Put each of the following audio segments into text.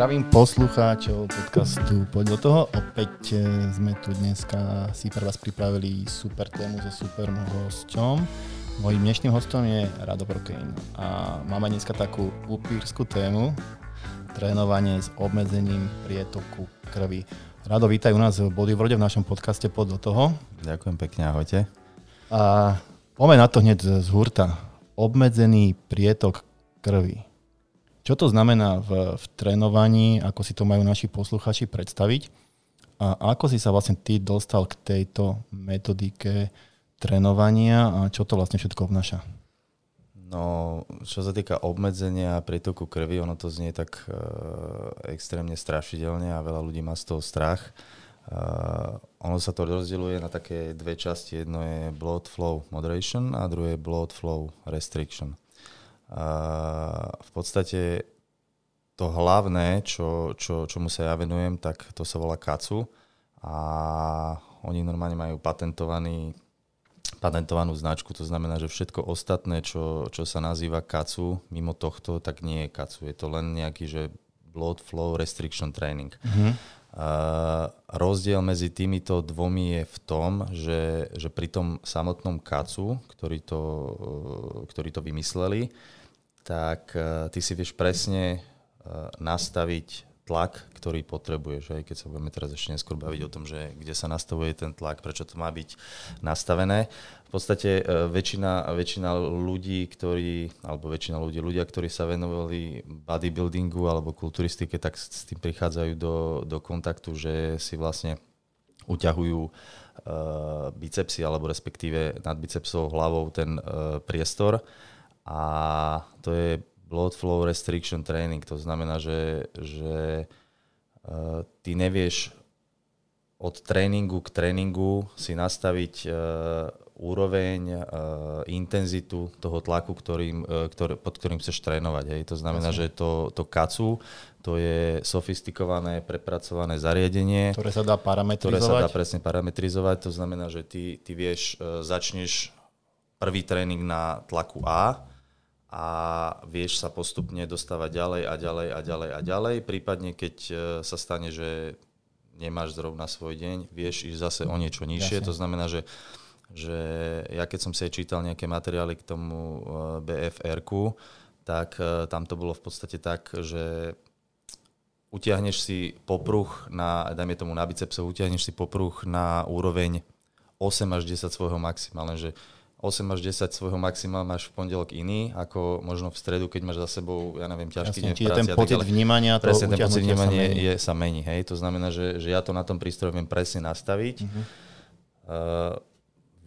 Zdravím poslucháčov podcastu Poď do toho. Opäť sme tu dneska si pre vás pripravili super tému so super hosťom. Mojím dnešným hostom je Rado Prokein. A máme dneska takú upírskú tému, trénovanie s obmedzením prietoku krvi. Rado, vítaj u nás v Body Vrode v našom podcaste Poď do toho. Ďakujem pekne, ahojte. A poďme na to hneď z hurta. Obmedzený prietok krvi. Čo to znamená v trénovaní, ako si to majú naši posluchači predstaviť a ako si sa vlastne ty dostal k tejto metodike trénovania a čo to vlastne všetko obnáša? No, čo sa týka obmedzenia pretoku krvi, ono to znie tak extrémne strašidelne a veľa ľudí má z toho strach. Ono sa to rozdeľuje na také dve časti. Jedno je blood flow moderation a druhé je blood flow restriction. V podstate to hlavné, čomu sa ja venujem, tak to sa volá KAATSU a oni normálne majú patentovanú značku, to znamená, že všetko ostatné, čo sa nazýva KAATSU, mimo tohto, tak nie je KAATSU, je to len nejaký, že blood flow restriction training. Mm-hmm. Rozdiel medzi týmito dvomi je v tom, že pri tom samotnom KAATSU, ktorý to vymysleli, tak ty si vieš presne nastaviť tlak, ktorý potrebuješ. Aj keď sa budeme teraz ešte neskôr baviť o tom, že kde sa nastavuje ten tlak, prečo to má byť nastavené. V podstate väčšina ľudí, ľudia, ktorí sa venovali bodybuildingu alebo kulturistike, tak s tým prichádzajú do kontaktu, že si vlastne uťahujú bicepsy alebo respektíve nad bicepsovou hlavou ten priestor. A to je blood flow restriction training, to znamená, že ty nevieš od tréningu k tréningu si nastaviť úroveň, intenzitu toho tlaku, pod ktorým chceš trénovať. Hej. To znamená, že to KAATSU, to je sofistikované, prepracované zariadenie, ktoré sa dá presne parametrizovať. To znamená, že ty vieš, začneš prvý tréning na tlaku A, a vieš sa postupne dostávať ďalej. Prípadne, keď sa stane, že nemáš zrovna svoj deň, vieš ísť zase o niečo nižšie. Jasne. To znamená, že ja keď som si čítal nejaké materiály k tomu BFR-ku, tak tam to bolo v podstate tak, že utiahneš si popruh na bicepse, utiahneš si popruh na úroveň 8 až 10 svojho maxima, lenže 8 až 10 svojho maxima máš v pondelok iný, ako možno v stredu, keď máš za sebou, ja neviem, ťažký deň v práci. Ten pocit vnímania, presne, ten pocit vnímania sa mení. Hej? To znamená, že ja to na tom prístroji viem presne nastaviť. Uh-huh.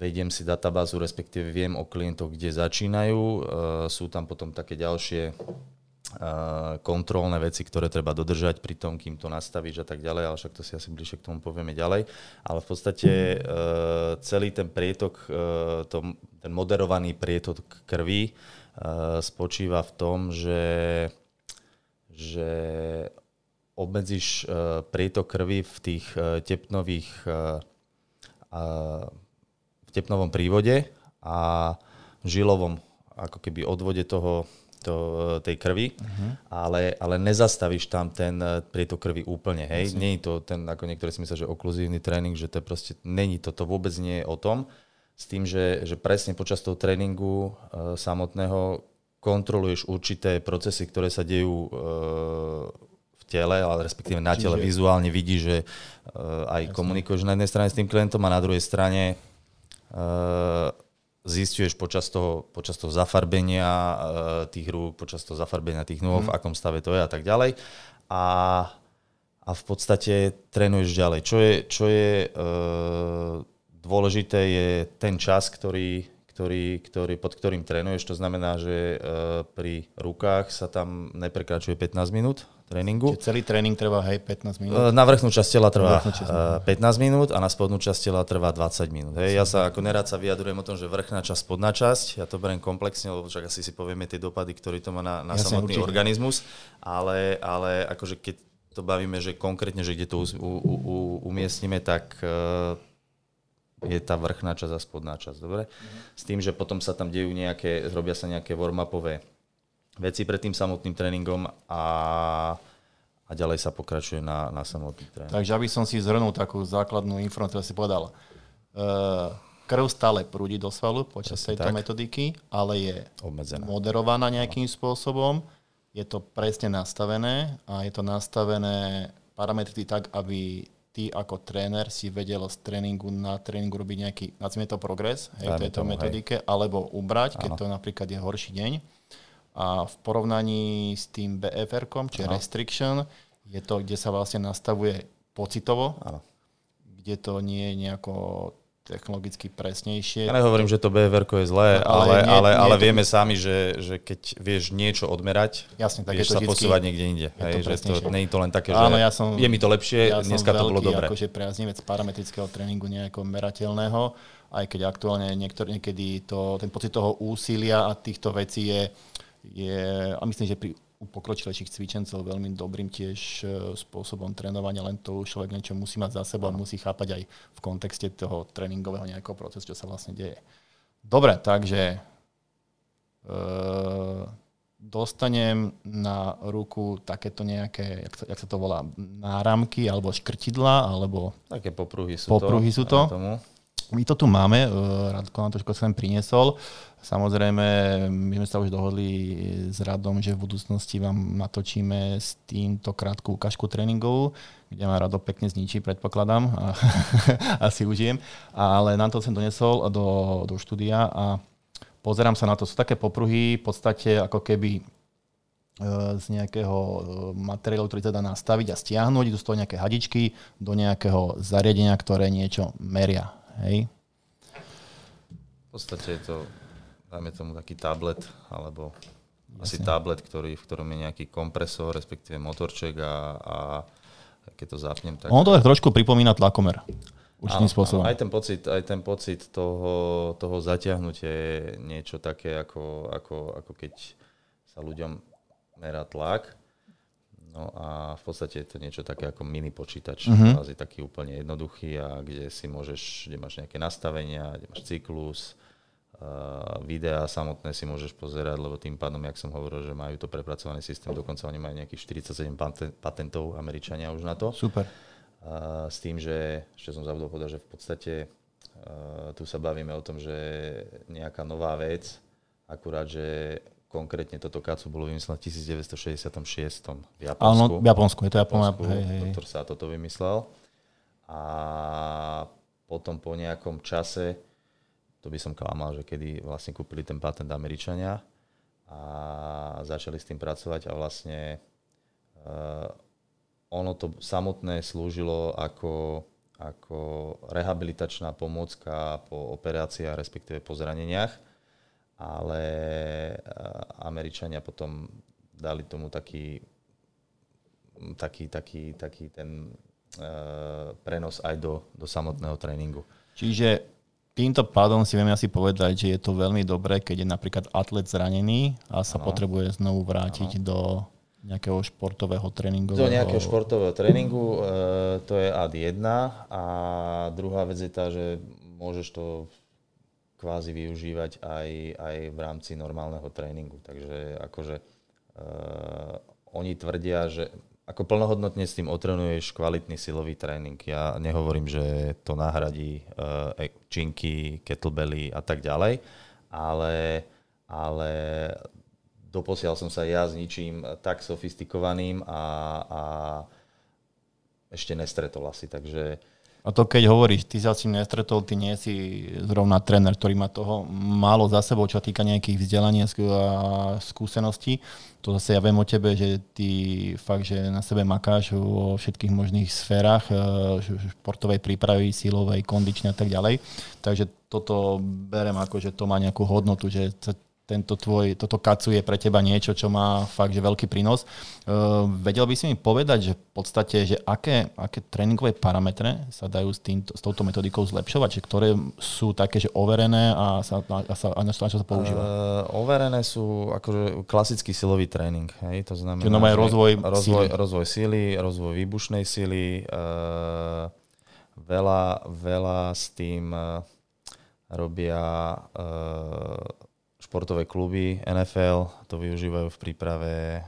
Vediem si databázu, respektíve viem o klientoch, kde začínajú. Sú tam potom také ďalšie kontrolné veci, ktoré treba dodržať pri tom, kým to nastavíš a tak ďalej, ale však to si asi bližšie k tomu povieme ďalej. Ale v podstate celý ten prietok, ten moderovaný prietok krvi spočíva v tom, že obmedzíš prietok krvi v tých tepnovom prívode a žilovom ako keby odvode tej krvi, uh-huh. ale nezastavíš tam ten prietok krvi úplne. Hej? Nie je to ten, ako niektorí si myslia, že okluzívny tréning, že to proste není to. To vôbec nie je o tom. S tým, že presne počas toho tréningu samotného kontroluješ určité procesy, ktoré sa dejú v tele, ale respektíve na tele. Čiže vizuálne vidíš, že aj komunikuješ na jednej strane s tým klientom a na druhej strane zisťuješ počas toho zafarbenia tých rúk, počas toho zafarbenia tých nôh, v akom stave to je a tak ďalej. A v podstate trénuješ ďalej. Čo je dôležité, je ten čas, pod ktorým trénuješ. To znamená, že pri rukách sa tam neprekračuje 15 minút tréningu. Čiže celý tréning trvá 15 minút? Na vrchnú časť tela trvá 15 minút a na spodnú časť tela trvá 20 minút. Hej. Ja sa ako nerad vyjadrujem o tom, že vrchná časť, spodná časť. Ja to beriem komplexne, lebo však asi si povieme tie dopady, ktoré to má na samotný organizmus. Ale akože keď to bavíme, že konkrétne, že kde to umiestnime, tak je tá vrchná časť a spodná časť. Dobre? S tým, že potom sa tam dejú robia sa nejaké warm-upové veci pred tým samotným tréningom a a ďalej sa pokračuje na samotný tréning. Takže aby som si zhrnul takú základnú informáciu, ktorú si povedal. Krv stále prúdi do svalu počas tejto metodiky, ale je obmedzená, moderovaná nejakým spôsobom. Je to presne nastavené a je to nastavené parametricky tak, aby ty ako tréner si vedel z tréningu na tréningu robiť nejaký, nazvime to progres, hej, tejto metodike, alebo ubrať, keď to napríklad je horší deň. A v porovnaní s tým BFR-kom, čiže restriction, je to, kde sa vlastne nastavuje pocitovo, kde to nie je nejako technologicky presnejšie. Ja nehovorím, že to BVR-ko je zlé, ale vieme sami, že keď vieš niečo odmerať, jasne, tak vieš sa posúvať niekde inde. Hej, že to, nie je to len také, že áno, je mi to lepšie, ja dneska to bolo dobré. Ja som veľký akože priaznivec parametrického tréningu nejako merateľného, aj keď aktuálne niekedy ten pocit toho úsilia a týchto vecí je a myslím, že pri pokročilejších cvičencov veľmi dobrým tiež spôsobom trénovania, len to už človek niečo musí mať za sebou a musí chápať aj v kontexte toho tréningového nejakého procesu, čo sa vlastne deje. Dobre, takže dostanem na ruku takéto nejaké, jak sa to volá, náramky alebo škrtidla, alebo také popruhy sú to. My to tu máme, Radko nám trošku sem priniesol. Samozrejme, my sme sa už dohodli s Radom, že v budúcnosti vám natočíme s týmto krátku ukážku tréningovú, kde ma Rado pekne zničí, predpokladám, a asi užijem. Ale nám to sem donesol do štúdia a pozerám sa na to. Sú také popruhy, v podstate ako keby z nejakého materiálu, ktorý sa dá nastaviť a stiahnuť, idú z toho nejaké hadičky do nejakého zariadenia, ktoré niečo meria. Hej. V podstate je to, dajme tomu, taký tablet, alebo asi tablet, v ktorom je nejaký kompresor, respektíve motorček a keď to zapnem, tak... On to tak trošku pripomína tlakomer. Určitým spôsobom. Aj ten pocit toho zatiahnutia je niečo také, ako keď sa ľuďom merá tlak. No a v podstate je to niečo také ako mini počítač, asi taký úplne jednoduchý, a kde máš nejaké nastavenia, kde máš cyklus, videá samotné si môžeš pozerať, lebo tým pádom, jak som hovoril, že majú to prepracovaný systém, dokonca oni majú nejakých 47 patentov Američania už na to. Super. S tým, že ešte som zabudol povedať, že v podstate tu sa bavíme o tom, že nejaká nová vec, akurát, že konkrétne toto KAATSU bolo vymyslené v 1966. v Japonsku. Áno, v Japonsku, je to Japonsku. Doktor Sato to vymyslel. A potom po nejakom čase, to by som klamal, že kedy vlastne kúpili ten patent Američania a začali s tým pracovať a vlastne ono to samotné slúžilo ako rehabilitačná pomôcka po operáciách, respektíve po zraneniach. Ale Američania potom dali tomu taký ten prenos aj do samotného tréningu. Čiže týmto pádom si vieme asi povedať, že je to veľmi dobré, keď je napríklad atlet zranený a sa potrebuje znovu vrátiť do nejakého športového tréningu. Do nejakého športového tréningu, to je ad 1. A druhá vec je tá, že môžeš to kvázi využívať aj v rámci normálneho tréningu. Takže akože oni tvrdia, že ako plnohodnotne s tým otrenuješ kvalitný silový tréning. Ja nehovorím, že to nahradí činky, kettlebelly a tak ďalej, ale doposiaľ som sa ja s ničím tak sofistikovaným a ešte nestretol asi, takže... A to keď hovoríš, ty sa s tým nestretol, ty nie si zrovna tréner, ktorý má toho málo za sebou, čo týka nejakých vzdelaní a skúseností. To zase ja viem o tebe, že ty fakt, že na sebe makáš vo všetkých možných sférach, športovej prípravy, silovej, kondičnej a tak ďalej. Takže toto berem ako, že to má nejakú hodnotu, že toto KAATSU je pre teba niečo, čo má fakt, že veľký prínos. Vedel by si mi povedať, že v podstate, že aké tréningové parametre sa dajú s touto metodikou zlepšovať? Že ktoré sú také, že overené a na čo sa používa? Overené sú akože klasický silový tréning. Hej? To znamená, že rozvoj síly, rozvoj výbušnej síly. Veľa s tým robia... športové kluby, NFL, to využívajú v príprave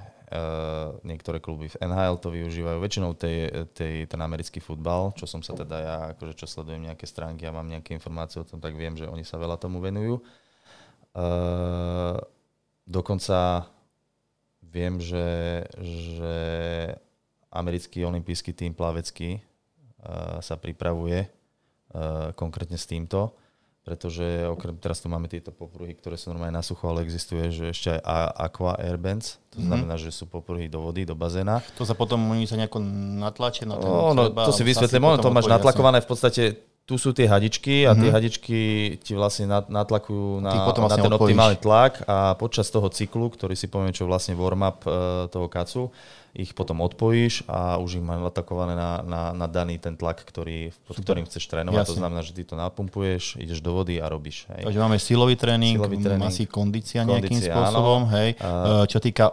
niektoré kluby v NHL to využívajú, väčšinou ten americký futbal, čo som sa teda ja, akože čo sledujem nejaké stránky a mám nejaké informácie o tom, tak viem, že oni sa veľa tomu venujú. Dokonca viem, že americký olympijský tím plavecký sa pripravuje konkrétne s týmto, pretože okrem, teraz tu máme tieto popruhy, ktoré sú normálne na sucho, ale existuje, že ešte aj aqua airbands, to znamená, že sú popruhy do vody, do bazéna. To sa potom oni sa nejako natlačia na ten to si vysvetlím, to máš natlakované v podstate, tu sú tie hadičky a tie hadičky ti vlastne natlakujú na ten optimálny tlak a počas toho cyklu, ktorý si poviem, čo vlastne warm-up toho KAATSU, ich potom odpojíš a už ich máš natlakované na daný ten tlak, pod ktorým chceš trénovať. Jasne. To znamená, že ty to napumpuješ, ideš do vody a robíš. Hej. Takže máme silový tréning asi kondícia nejakým spôsobom. Hej. Čo týka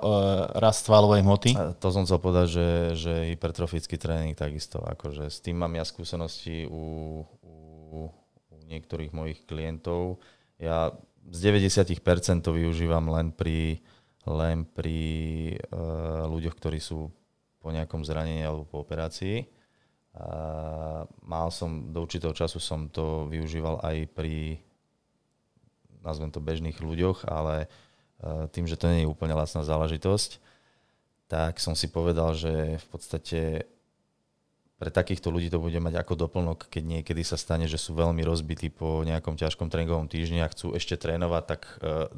rast svalovej hmoty? To som chcel povedať, že hypertrofický tréning takisto. Akože s tým mám ja skúsenosti u niektorých mojich klientov. Ja z 90% to využívam len pri ľuďoch, ktorí sú po nejakom zranení alebo po operácii. Mal som, do určitého času som to využíval aj pri, nazvem to, bežných ľuďoch, ale tým, že to nie je úplne lacná záležitosť, tak som si povedal, že v podstate pre takýchto ľudí to bude mať ako doplnok, keď niekedy sa stane, že sú veľmi rozbití po nejakom ťažkom tréningovom týždni a chcú ešte trénovať, tak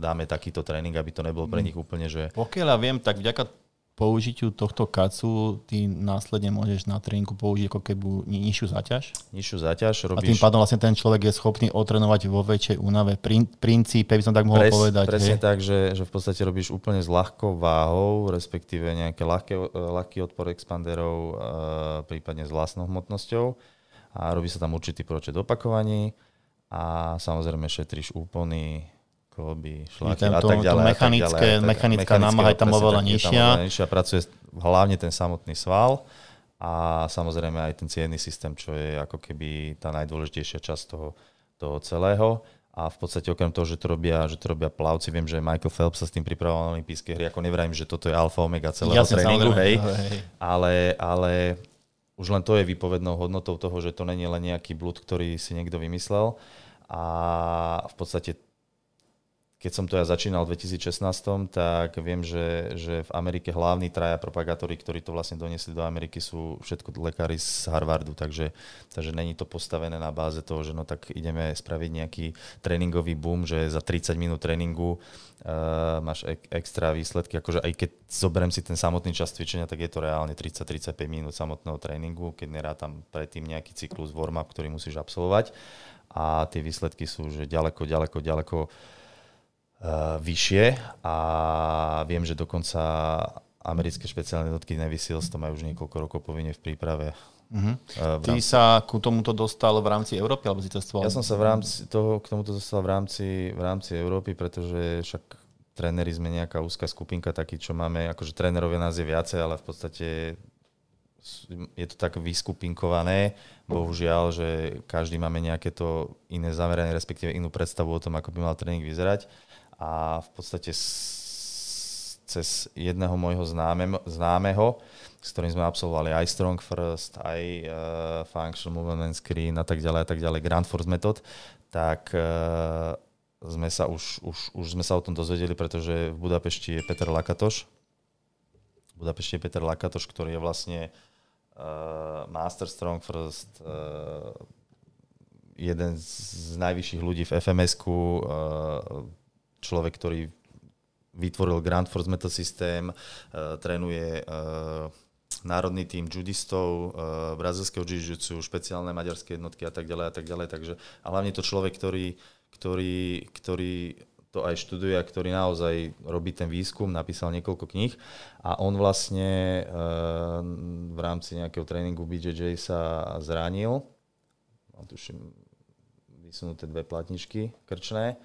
dáme takýto tréning, aby to nebol pre nich úplne, že... Pokiaľ ja viem, tak vďaka použitiu tohto KAATSU ty následne môžeš na tréninku použiť ako keby nižšiu záťaž. Nižšiu záťaž robíš... A tým pádom vlastne ten človek je schopný otrénovať vo väčšej únave. Princípe by som tak mohol povedať. Presne tak, že v podstate robíš úplne s ľahkou váhou, respektíve nejaké ľahký odpor expanderov, prípadne s vlastnou hmotnosťou. A robí sa tam určitý počet opakovaní a samozrejme šetríš úplny, kloby, šláky a tak ďalej. Mechanická námaha je tam oveľa nižšia. Pracuje hlavne ten samotný sval a samozrejme aj ten cievny systém, čo je ako keby tá najdôležitejšia časť toho celého. A v podstate okrem toho, že to robia plavci, viem, že Michael Phelps sa s tým pripravoval na olympijské hry. Ako nevrajím, že toto je alfa omega celého tréningu, hej. Ale už len to je výpovednou hodnotou toho, že to není len nejaký blud, ktorý si niekto vymyslel. A v podstate keď som to ja začínal v 2016, tak viem, že v Amerike hlavní traja propagátori, ktorí to vlastne doniesli do Ameriky, sú všetko lekári z Harvardu, takže není to postavené na báze toho, že no tak ideme spraviť nejaký tréningový boom, že za 30 minút tréningu máš extra výsledky. Akože aj keď zoberiem si ten samotný čas cvičenia, tak je to reálne 30-35 minút samotného tréningu, keď nerátam predtým nejaký cyklus warm-up, ktorý musíš absolvovať. A tie výsledky sú že ďaleko vyššie a viem, že dokonca americké špeciálne jednotky Navy Seals to majú už niekoľko rokov povinne v príprave. Ty sa ku tomuto dostal v rámci Európy? Alebo si testoval? Ja som sa k tomuto dostal v rámci Európy, pretože však tréneri sme nejaká úzka skupinka, takí, čo máme, akože trénerovia nás je viacej, ale v podstate je to tak vyskupinkované, bohužiaľ, že každý máme nejaké to iné zameranie, respektíve inú predstavu o tom, ako by mal tréning vyzerať. A v podstate cez jedného môjho známeho, s ktorým sme absolvovali aj Strong First, aj Functional Movement Screen a tak ďalej, Grand Force Method, tak sme sa o tom dozvedeli, pretože v Budapešti je Peter Lakatoš. Ktorý je vlastne Master Strong First, jeden z najvyšších ľudí v FMS-ku, človek, ktorý vytvoril Grand Force Method systém, trénuje národný tím judistov, brazilského jiu-jitsu, špeciálne maďarské jednotky a tak ďalej. Takže, a hlavne to človek, ktorý to aj študuje a ktorý naozaj robí ten výskum, napísal niekoľko kníh a on vlastne v rámci nejakého tréningu BJJ sa zranil. Mám tuším vysunuté dve platničky krčné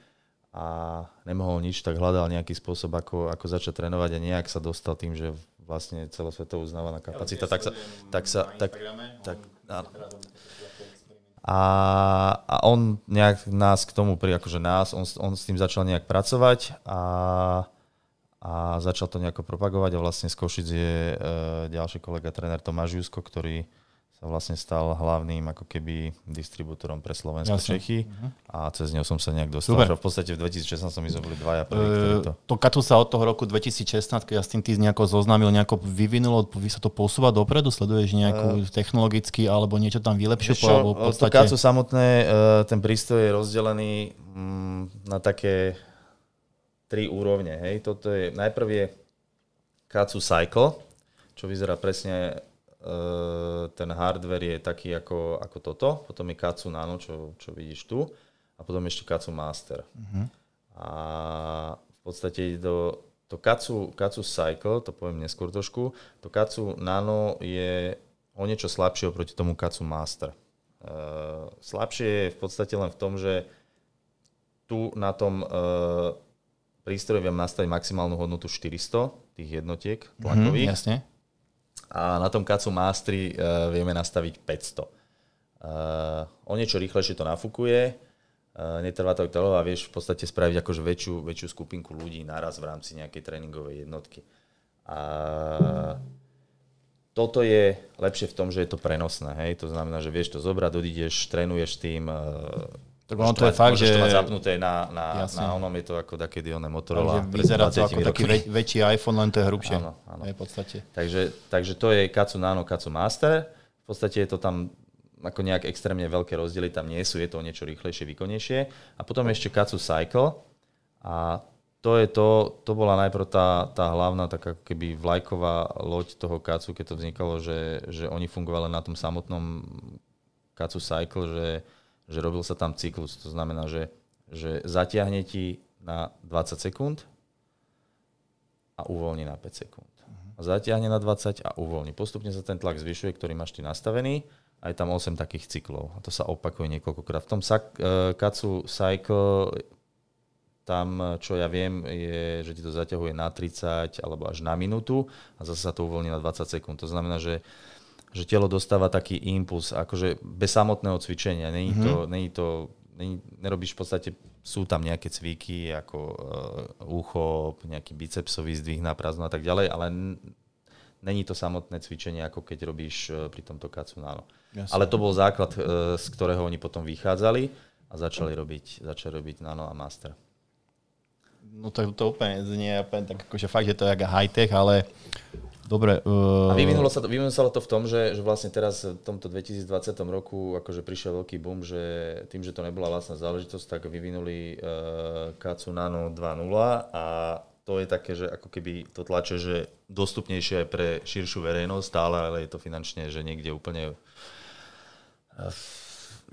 a nemohol nič, tak hľadal nejaký spôsob, ako začať trénovať a nejak sa dostal tým, že vlastne celosvetovo uznávaná kapacita. Ja, a on nejak nás k tomu, on s tým začal nejak pracovať a a začal to nejako propagovať a vlastne z Košic je ďalší kolega, tréner Tomáš Jusko, ktorý sa vlastne stal hlavným ako keby distribútorom pre Slovensko Čechy a cez neho som sa nejak dostal. V podstate v 2016 som izobili dvaja prvý. To KAATSU sa od toho roku 2016, keď ja s tým ty nejako zoznámil, nejako vyvinulo, vy sa to posúva dopredu, sleduješ nejakú technologicky alebo niečo tam vylepšiu? V podstate... To KAATSU samotné, ten prístroj je rozdelený na také tri úrovne. Hej. Toto je, najprv je KAATSU Cycle, čo vyzerá presne... ten hardware je taký ako toto, potom je KAATSU Nano, čo vidíš tu, a potom ešte KAATSU Master. A v podstate to KAATSU Cycle, to poviem neskôr trošku, to KAATSU Nano je o niečo slabšie oproti tomu KAATSU Master. Slabšie je v podstate len v tom, že tu na tom prístroji viem nastaviť maximálnu hodnotu 400 tých jednotiek tlakových. Jasne. A na tom KAATSU Mastri vieme nastaviť 500. O niečo rýchlejšie to nafúkuje, netrvá to dlho a vieš v podstate spraviť akože väčšiu skupinku ľudí naraz v rámci nejakej tréningovej jednotky. A toto je lepšie v tom, že je to prenosné. Hej? To znamená, že vieš to zobrať, odídeš, trénuješ tým. Tak ono to je fakt, že... Môžeš to mať zapnuté na onom, je to ako takedy oné Motorola. Vyzerá to ako taký väčší iPhone, len to je hrubšie. Áno, áno. V podstate. Takže to je KAATSU Nano, KAATSU Master. V podstate je to tam ako nejak extrémne veľké rozdiely, tam nie sú, je to niečo rýchlejšie, výkonnejšie. A potom ešte KAATSU Cycle. A to bola najprv tá hlavná taká keby vlajková loď toho KAATSU, keď to vznikalo, že oni fungovali na tom samotnom KAATSU Cycle, že robil sa tam cyklus, to znamená, že zatiahne ti na 20 sekúnd a uvoľní na 5 sekúnd. Zatiahne na 20 a uvoľní. Postupne sa ten tlak zvyšuje, ktorý máš ty nastavený, a je tam 8 takých cyklov. A to sa opakuje niekoľkokrát. V tom KAATSU Cycle, tam čo ja viem, je, že ti to zaťahuje na 30 alebo až na minútu a zase sa to uvoľní na 20 sekúnd. To znamená, že telo dostáva taký impuls, akože bez samotného cvičenia. Nerobíš v podstate, sú tam nejaké cviky, ako úchop, nejaký bicepsový zdvih na prázdno a tak ďalej, ale není to samotné cvičenie, ako keď robíš pri tomto KAATSU Nano. Ale to bol základ, z ktorého oni potom vychádzali a začali robiť Nano a Master. No to úplne znie, tak akože fakt, že to je jak high-tech, ale... Dobre. A vyvinulo sa to v tom, že vlastne teraz v tomto 2020 roku akože prišiel veľký boom, že tým, že to nebola vlastná záležitosť, tak vyvinuli KAATSU Nano 2.0 a to je také, že ako keby to tlače, že dostupnejšie aj pre širšiu verejnosť stále, ale je to finančne, že niekde úplne...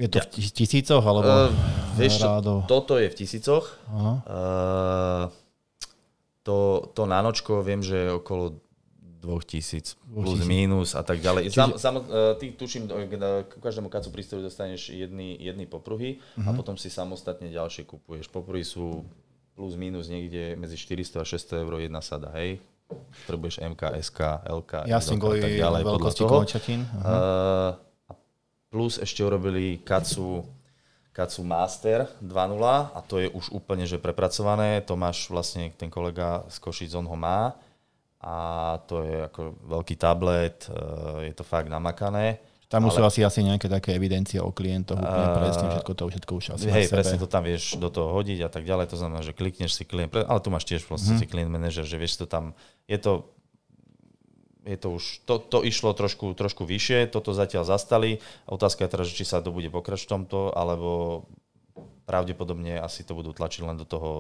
Je to v tisícoch? Alebo vieš čo, toto je v tisícoch. To nanočko viem, že je okolo 2000 plus mínus a tak ďalej. Ty tuším, k každému KAATSU prístroju dostaneš jedny popruhy a potom si samostatne ďalšie kupuješ. Popruhy sú plus mínus niekde medzi 400 a 600 eur jedna sada, hej? Potrebuješ MK, SK, LK, a tak ďalej podľa toho. Plus ešte urobili KAATSU Master 2.0 a to je už úplne že prepracované. To máš vlastne, ten kolega z Košic, on ho má. A to je ako veľký tablet, je to fakt namakané. Tam už sú asi nejaké také evidencie o klientoch, úplne presne, všetko už asi na sebe. Presne to tam vieš do toho hodiť a tak ďalej, to znamená, že klikneš si klient, ale tu máš tiež vlastne si klient manažer, že vieš to tam, je to už išlo trošku vyššie, toto zatiaľ zastali, otázka je teraz, či sa to bude pokračovať v tomto, alebo pravdepodobne asi to budú tlačiť len do toho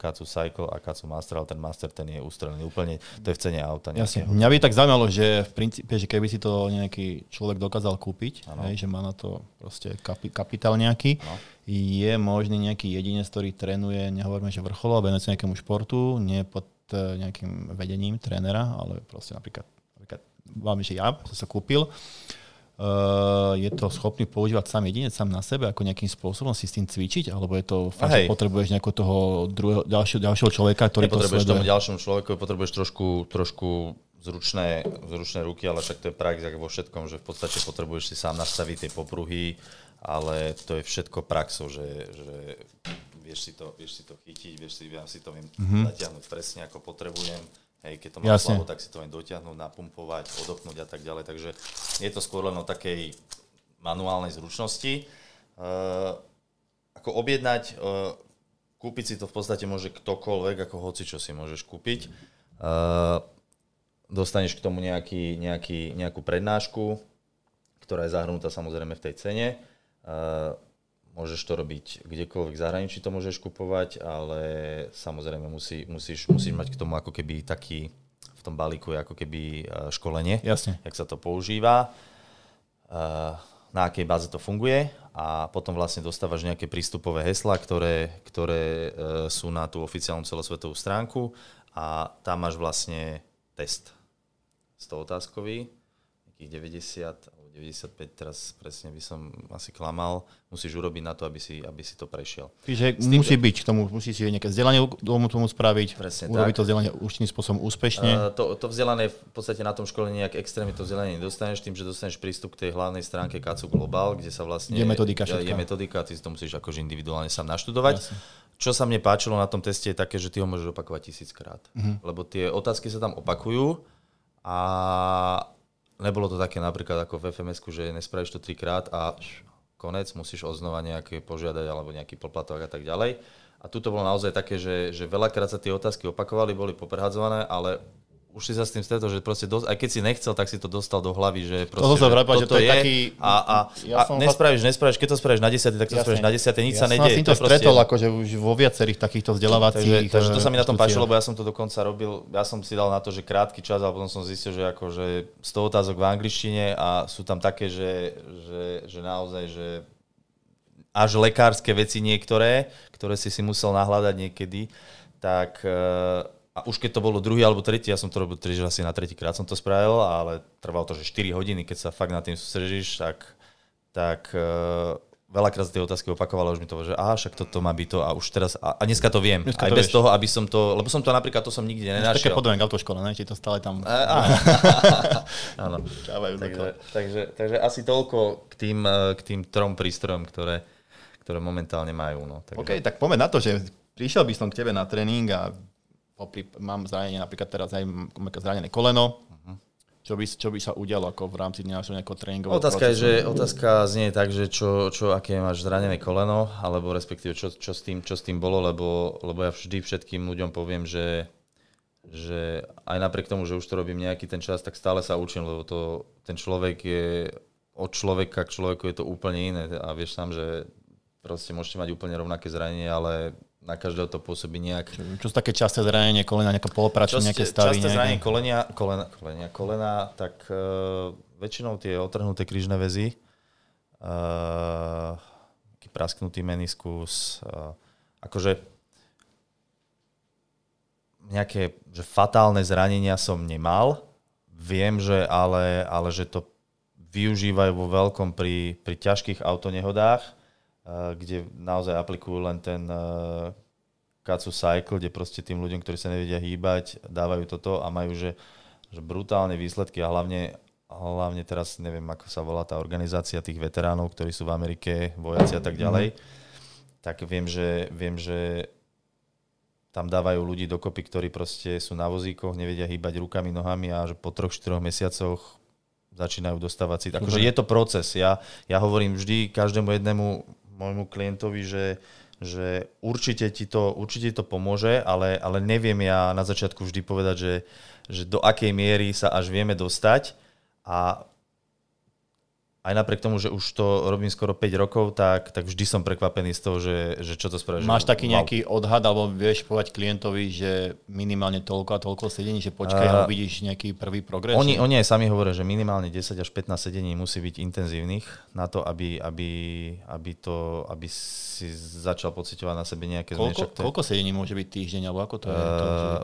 KAATSU Cycle a KAATSU Master, ale ten Master, ten je ústrelený úplne, to je v cene auta. Jasne. Mňa by tak zaujímalo, že v princípe, že keby si to nejaký človek dokázal kúpiť, hej, že má na to proste kapitál nejaký, je možný nejaký jedinec, ktorý trénuje, nehovoríme, že vrcholo, ale venuje sa nejakému športu, nie pod nejakým vedením trénera, ale proste napríklad vám, že ja som sa kúpil. Je to schopný používať sám jedinec, sám na sebe, ako nejakým spôsobom si s tým cvičiť, alebo je to fakt, že potrebuješ nejakého toho ďalšieho človeka, ktorý to sleduje? Potrebuješ tomu ďalšiemu človeku, potrebuješ trošku zručné ruky, ale však to je prax ako vo všetkom, že v podstate potrebuješ si sám nastaviť tie popruhy, ale to je všetko praxou, že vieš si to chytiť, ja si to viem natiahnuť presne, ako potrebujem. Hej, keď to mám slabo, tak si to viem dotiahnuť, napumpovať, odopnúť a tak ďalej. Takže je to skôr len o takej manuálnej zručnosti. Ako objednať, kúpiť si to v podstate môže ktokoľvek, ako hocičo si môžeš kúpiť. Dostaneš k tomu nejakú prednášku, ktorá je zahrnutá samozrejme v tej cene. Môžeš to robiť kdekoľvek v zahraničí, to môžeš kupovať, ale samozrejme musíš mať k tomu ako keby taký, v tom balíku je ako keby školenie, jak sa to používa, na akej báze to funguje a potom vlastne dostávaš nejaké prístupové heslá, ktoré sú na tú oficiálnu celosvetovú stránku a tam máš vlastne test 100 otázkový, nejakých 90 95, teraz presne by som asi klamal, musíš urobiť na to, aby si to prešiel. Čiže musí byť k tomu, musí si nejaké vzdelanie tomu spraviť, presne urobiť tak. To vzdelanie určitým spôsobom úspešne. To vzdelanie v podstate na tom školení nejak extrémne to vzdelanie nedostaneš, tým, že dostaneš prístup k tej hlavnej stránke KAATSU Global, kde sa vlastne je metodika, ty si to musíš akože individuálne sám naštudovať. Jasne. Čo sa mne páčilo na tom teste je také, že ty ho môžeš opakovať 1000-krát, lebo tie otázky sa tam opakujú a nebolo to také napríklad ako v FMS-ku, že nespravíš to 3-krát a konec, musíš odznova nejaké požiadať alebo nejaký poplatok a tak ďalej. A tu to bolo naozaj také, že veľakrát sa tie otázky opakovali, boli poprehadzované, ale už si sa s tým stretol, že proste aj keď si nechcel, tak si to dostal do hlavy, že proste toto je taký... A nespravíš, keď to spravíš na 10, tak to spravíš na 10, nič sa nedieje. Ja som to stretol akože už vo viacerých takýchto vzdelávacích... Takže to sa mi na tom páčilo, lebo ja som to dokonca robil, ja som si dal na to, že krátky čas, a potom som zistil, že akože 100 otázok v angličtine a sú tam také, že naozaj, že až lekárske veci niektoré, ktoré si musel nahľadať niekedy, tak... A už keď to bolo druhý alebo tretí, ja som to robil že asi na tretíkrát som to spravil, ale trvalo to, že 4 hodiny, keď sa fakt nad tým sústredíš, tak veľakrát z tej otázky opakovalo, už mi to, že aha, však toto má byť to a už teraz, a dneska to viem. Dneska aj to bez vieš. Toho, aby som to, lebo som to napríklad, to som nikde nenašiel. Také podľa mňa autoškola, ne? Či to stále tam... Áno. takže asi toľko k tým 3 prístrojom, ktoré momentálne majú. No. Takže... OK, tak poďme na to, že prišiel by som k tebe na tréning a mám zranenie, napríklad teraz aj zranené koleno. Čo by sa udialo ako v rámci nejakého tréningového procesu? Otázka znie tak, že aké máš zranené koleno, alebo respektíve čo s tým bolo, lebo ja vždy všetkým ľuďom poviem, že aj napriek tomu, že už to robím nejaký ten čas, tak stále sa učím, lebo ten človek je od človeka k človeku je to úplne iné. A vieš sám, že proste môžete mať úplne rovnaké zranenie, ale na každého to pôsobí nejak. Čo sú také časté zranenie kolena, nejaké polopračné, nejaké stavy? Časté zranenie kolena, tak väčšinou tie otrhnuté krížne väzy, prasknutý meniskus, akože nejaké že fatálne zranenia som nemal. Viem, že ale že to využívajú vo veľkom pri ťažkých autonehodách, kde naozaj aplikujú len ten KAATSU cycle, kde proste tým ľuďom, ktorí sa nevedia hýbať, dávajú toto a majú že brutálne výsledky a hlavne teraz neviem, ako sa volá tá organizácia tých veteránov, ktorí sú v Amerike, vojaci a tak ďalej, tak viem, že tam dávajú ľudí dokopy, ktorí proste sú na vozíkoch, nevedia hýbať rukami, nohami a že po 3-4 mesiacoch začínajú dostávať cít. Akože je to proces. Ja hovorím vždy každému jednému môjmu klientovi, že určite ti to pomôže, ale neviem ja na začiatku vždy povedať, že do akej miery sa až vieme dostať. A aj napriek tomu, že už to robím skoro 5 rokov, tak vždy som prekvapený z toho, že čo to spravíš. Máš taký nejaký odhad, alebo vieš povedať klientovi, že minimálne toľko a toľko sedení, že počkaj, a vidíš nejaký prvý progres? Oni aj sami hovoria, že minimálne 10 až 15 sedení musí byť intenzívnych na to, aby si začal pociťovať na sebe nejaké zmeny. Koľko sedení môže byť týždeň, alebo ako to je?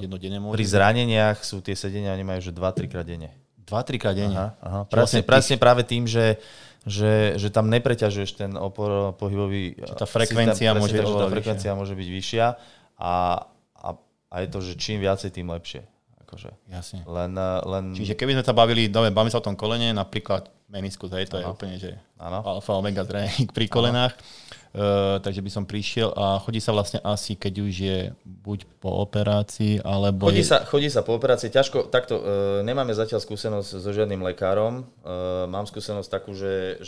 Jednodenne môže? Pri zraneniach sú tie sedenia, oni majú že 2-3 krát denne. 2-3 krát denne. Aha. Presne práve tým, že tam nepreťažuješ ten opor pohybový... Čiže tá frekvencia môže byť vyššia a je to, že čím viacej, tým lepšie. Akože. Jasne. Len... Čiže keby sme sa bavili, bavíme sa o tom kolene, napríklad meniskus, hej, to je úplne, že alfa omega tréning pri kolenách. Takže by som prišiel a chodí sa vlastne asi, keď už je buď po operácii, alebo... Chodí sa po operácii, ťažko, takto, nemáme zatiaľ skúsenosť so žiadnym lekárom. Mám skúsenosť takú, že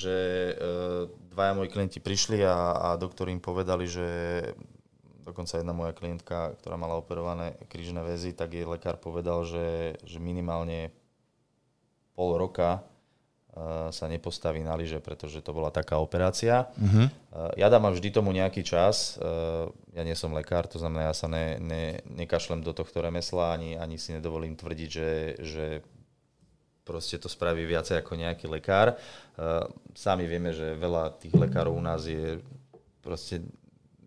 dvaja moji klienti prišli a doktori im povedali, že dokonca jedna moja klientka, ktorá mala operované krížne väzy, tak jej lekár povedal, že minimálne pol roka sa nepostaví na lyže, pretože to bola taká operácia. Uh-huh. Ja dávam vždy tomu nejaký čas. Ja nie som lekár, to znamená, ja sa nekašlem do tohto remesla, ani si nedovolím tvrdiť, že proste to spraví viacej ako nejaký lekár. Sami vieme, že veľa tých lekárov u nás je proste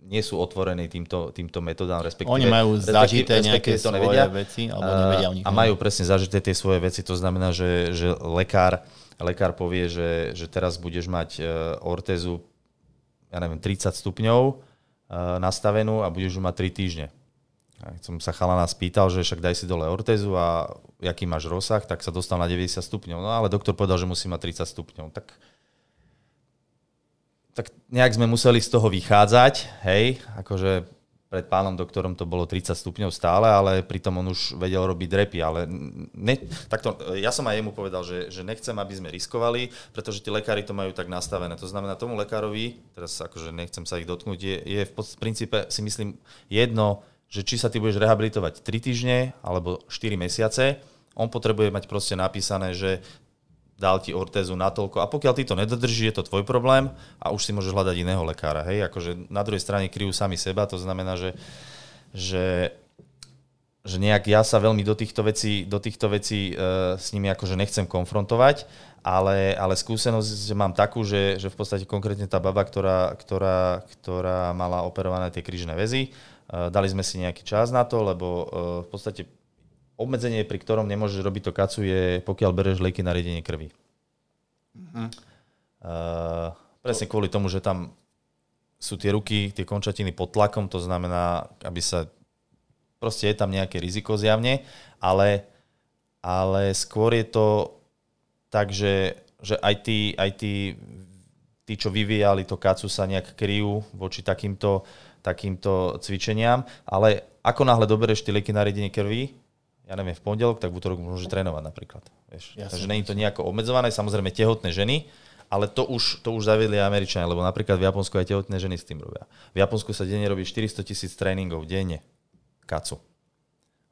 nie sú otvorení týmto metodám, respektíve... Oni majú zažité nejaké svoje veci, alebo nevedia o nich. A majú presne zažité tie svoje veci, to znamená, že lekár povie, že teraz budeš mať ortézu, ja neviem, 30 stupňov nastavenú a budeš ju mať 3 týždne. Ja som sa chalana spýtal, že však daj si dole ortézu a jaký máš rozsah, tak sa dostal na 90 stupňov. No ale doktor povedal, že musí mať 30 stupňov. Tak nejak sme museli z toho vychádzať, hej, akože pred pánom doktorom to bolo 30 stupňov stále, ale pritom on už vedel robiť drepy, ale ja som aj jemu povedal, že nechcem, aby sme riskovali, pretože tí lekári to majú tak nastavené. To znamená, tomu lekárovi, teraz akože nechcem sa ich dotknúť, je v princípe, si myslím, jedno, že či sa ty budeš rehabilitovať 3 týždne alebo 4 mesiace, on potrebuje mať proste napísané, že dal ti ortézu natoľko a pokiaľ ty to nedodržíš, je to tvoj problém a už si môžeš hľadať iného lekára. Hej? Akože na druhej strane kryjú sami seba, to znamená, že nejak ja sa veľmi do týchto vecí s nimi akože nechcem konfrontovať, ale skúsenosť mám takú, že v podstate konkrétne tá baba, ktorá mala operované tie krížne väzy, dali sme si nejaký čas na to, lebo v podstate obmedzenie, pri ktorom nemôžeš robiť to KAATSU, je pokiaľ bereš lieky na riedenie krvi. Uh-huh. Presne kvôli tomu, že tam sú tie ruky, tie končatiny pod tlakom, to znamená, aby sa... Proste je tam nejaké riziko zjavne, ale skôr je to tak, že aj tí, čo vyvíjali to KAATSU, sa nejak kryjú voči takýmto cvičeniam, ale ako náhle dobereš tie lieky na riedenie krvi, ja neviem, v pondelok, tak v útorok môže trénovať napríklad. Vieš. Takže nie je to nejako obmedzované, samozrejme tehotné ženy, ale to už zaviedli aj Američania, lebo napríklad v Japonsku aj tehotné ženy s tým robia. V Japonsku sa denne robí 400 000 tréningov denne KAATSU.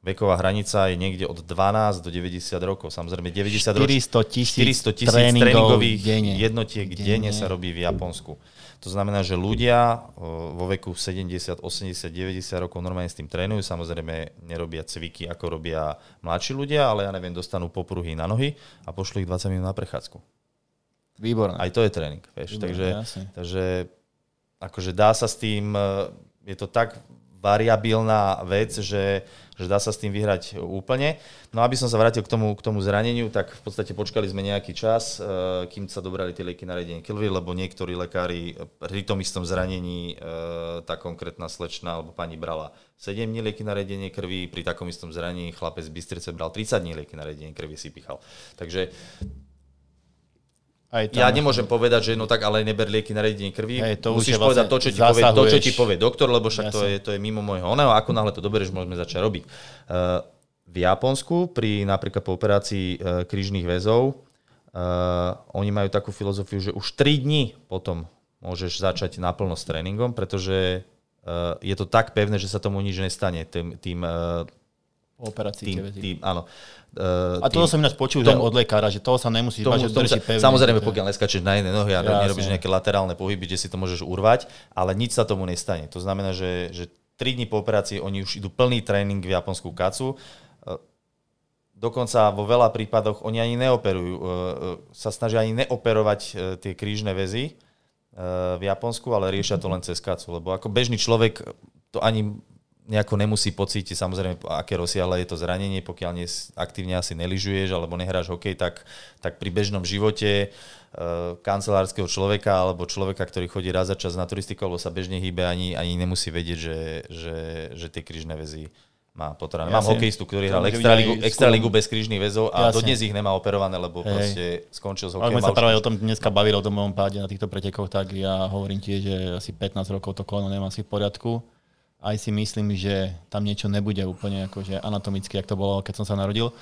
Veková hranica je niekde od 12 do 90 rokov. Samozrejme 400 000 tréningových jednotiek denne sa robí v Japonsku. To znamená, že ľudia vo veku 70, 80, 90 rokov normálne s tým trénujú. Samozrejme nerobia cviky, ako robia mladší ľudia, ale ja neviem, dostanú popruhy na nohy a pošlú ich 20 minút na prechádzku. Výborné. Aj to je tréning. Vieš. Výborné, takže akože dá sa s tým, je to tak variabilná vec, že dá sa s tým vyhrať úplne. No aby som sa vrátil k tomu zraneniu, tak v podstate počkali sme nejaký čas, kým sa dobrali tie lieky na riedenie krvi, lebo niektorí lekári pri tom istom zranení, tá konkrétna slečna alebo pani brala 7 dní lieky na riedenie krvi, pri takom istom zranení chlapec z Bystrice bral 30 dní lieky na riedenie krvi, si pichal. Takže ja nemôžem povedať, že no tak, ale neber lieky na riedenie krvi. Musíš povedať vlastne to, čo ti povie doktor, lebo však to je mimo môjho oného. Ako náhle to dobereš, môžeme začať robiť. V Japonsku, napríklad po operácii krížnych väzov, oni majú takú filozofiu, že už 3 dní potom môžeš začať naplno s tréningom, pretože je to tak pevné, že sa tomu nič nestane tým, áno. A toho som ináč počul od lekára, že toho sa nemusíš bať, že drží pevne. Samozrejme, pokiaľ neskačeš na jedné nohy a nerobíš nejaké laterálne pohyby, kde si to môžeš urvať, ale nič sa tomu nestane. To znamená, že 3 dní po operácii oni už idú plný tréning v japonskú KAATSU. Dokonca vo veľa prípadoch oni ani neoperujú. Sa snažia ani neoperovať tie krížne väzy v Japonsku, ale riešia to len cez KAATSU. Lebo ako bežný človek to ani nejako nemusí pocítiť, samozrejme, aké rozsiahle je to zranenie, pokiaľ aktívne asi nelyžuješ alebo nehráš hokej, tak pri bežnom živote kancelárskeho človeka alebo človeka, ktorý chodí raz za čas na turistiku alebo sa bežne hýbe, ani nemusí vedieť, že tie krížne väzy Má potrané. Mám hokejistu, ktorý hral extraligu bez krížnych väzov a dodnes ich nemá operované, lebo proste skončil s hokejom. Sme sa práve o tom dneska bavili, o tom mojom páde na týchto pretekoch, tak ja hovorím tiež, že asi 15 rokov to koleno nemá si v poriadku. Aj si myslím, že tam niečo nebude úplne akože anatomicky, jak to bolo, keď som sa narodil.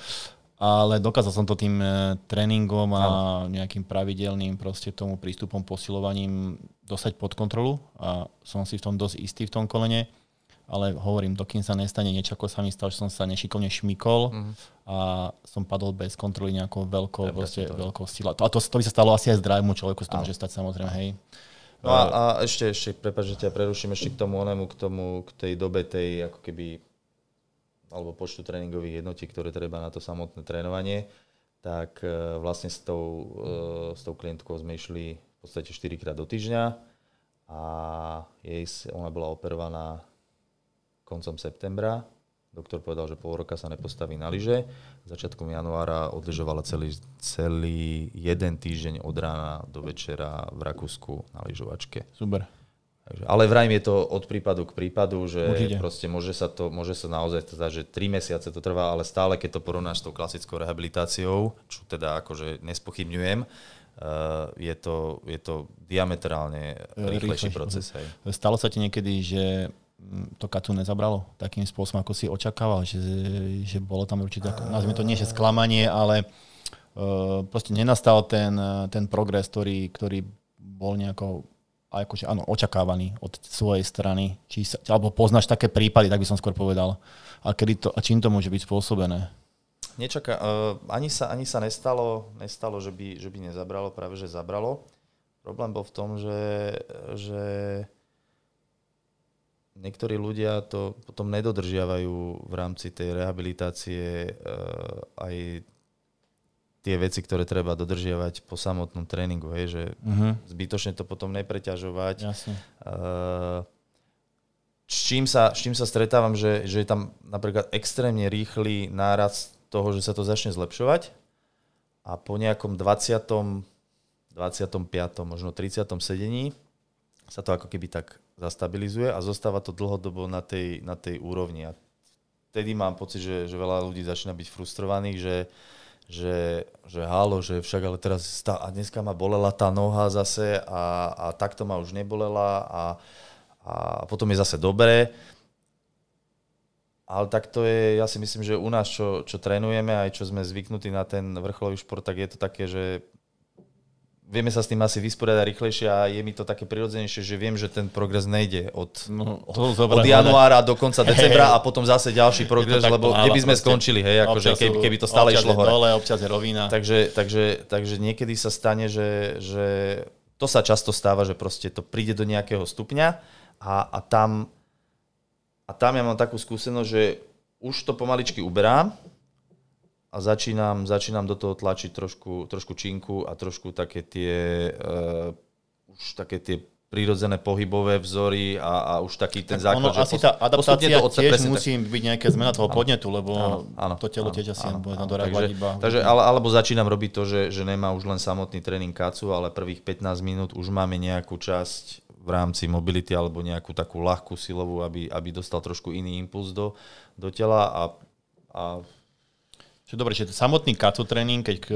Ale dokázal som to tým tréningom a nejakým pravidelným proste tomu prístupom, posilovaním dostať pod kontrolu a som si v tom dosť istý v tom kolene. Ale hovorím, dokým sa nestane niečo, ako sa mi stalo, že som sa nešikovne šmykol a som padol bez kontroly nejakou veľkou silou. A to by sa stalo asi aj zdravému človeku, z toho môže stať samozrejme, hej. No a ešte prepáč, že ťa preruším, ešte k tej dobe tej, ako keby, alebo počtu tréningových jednotiek, ktoré treba na to samotné trénovanie, tak vlastne s tou klientkou sme išli v podstate 4-krát do týždňa a ona bola operovaná koncom septembra. Doktor povedal, že pol roka sa nepostaví na lyže. Začiatkom januára odlyžovala celý jeden týždeň od rána do večera v Rakúsku na lyžovačke. Super. Takže, ale vrajím, je to od prípadu k prípadu, že proste môže sa naozaj zdať, že 3 mesiace to trvá, ale stále, keď to porovnáš s tou klasickou rehabilitáciou, čo teda akože nespochybňujem, je to diametrálne rýchlejší proces. Hej. Stalo sa ti niekedy, že to KAATSU nezabralo takým spôsobom, ako si očakával, že bolo tam určite, nazvime to nie, že sklamanie, ale proste nenastal ten progres, ktorý bol nejako akože, áno, očakávaný od svojej strany. Alebo poznáš také prípady, tak by som skôr povedal. A čím to môže byť spôsobené? Ani sa nestalo, že by nezabralo, práve že zabralo. Problém bol v tom, že niektorí ľudia to potom nedodržiavajú v rámci tej rehabilitácie aj tie veci, ktoré treba dodržiavať po samotnom tréningu. Hej, že zbytočne to potom nepreťažovať. Jasne. S čím sa stretávam, že je tam napríklad extrémne rýchly nárast toho, že sa to začne zlepšovať a po nejakom 20., 25., možno 30. sedení sa to ako keby tak zastabilizuje a zostáva to dlhodobo na tej úrovni. A vtedy mám pocit, že veľa ľudí začína byť frustrovaných, že halo, že však ale teraz a dneska ma bolela tá noha zase a takto ma už nebolela a potom je zase dobré. Ale tak to je, ja si myslím, že u nás, čo trénujeme, aj čo sme zvyknutí na ten vrcholový šport, tak je to také, že vieme sa s tým asi vysporiadať rýchlejšie a je mi to také prirodzenejšie, že viem, že ten progres nejde od januára do konca decembra a potom zase ďalší progres, lebo kde by sme skončili, hej, akože, keby to stále išlo hore. Občas je dole, občas je rovina. Takže niekedy sa stane, že to sa často stáva, že proste to príde do nejakého stupňa a tam ja mám takú skúsenosť, že už to pomaličky uberám, a začínam do toho tlačiť trošku činku a trošku také tie prírodzené pohybové vzory a už taký ten základ. Ono, asi tá adaptácia tiež musí byť nejaká zmena toho podnetu, lebo to telo tiež asi bude doreagovať iba. Takže, alebo začínam robiť to, že nemá už len samotný tréning KAATSU, ale prvých 15 minút už máme nejakú časť v rámci mobility alebo nejakú takú ľahkú silovú, aby dostal trošku iný impuls do tela a dobre, že samotný KAATSU tréning, keď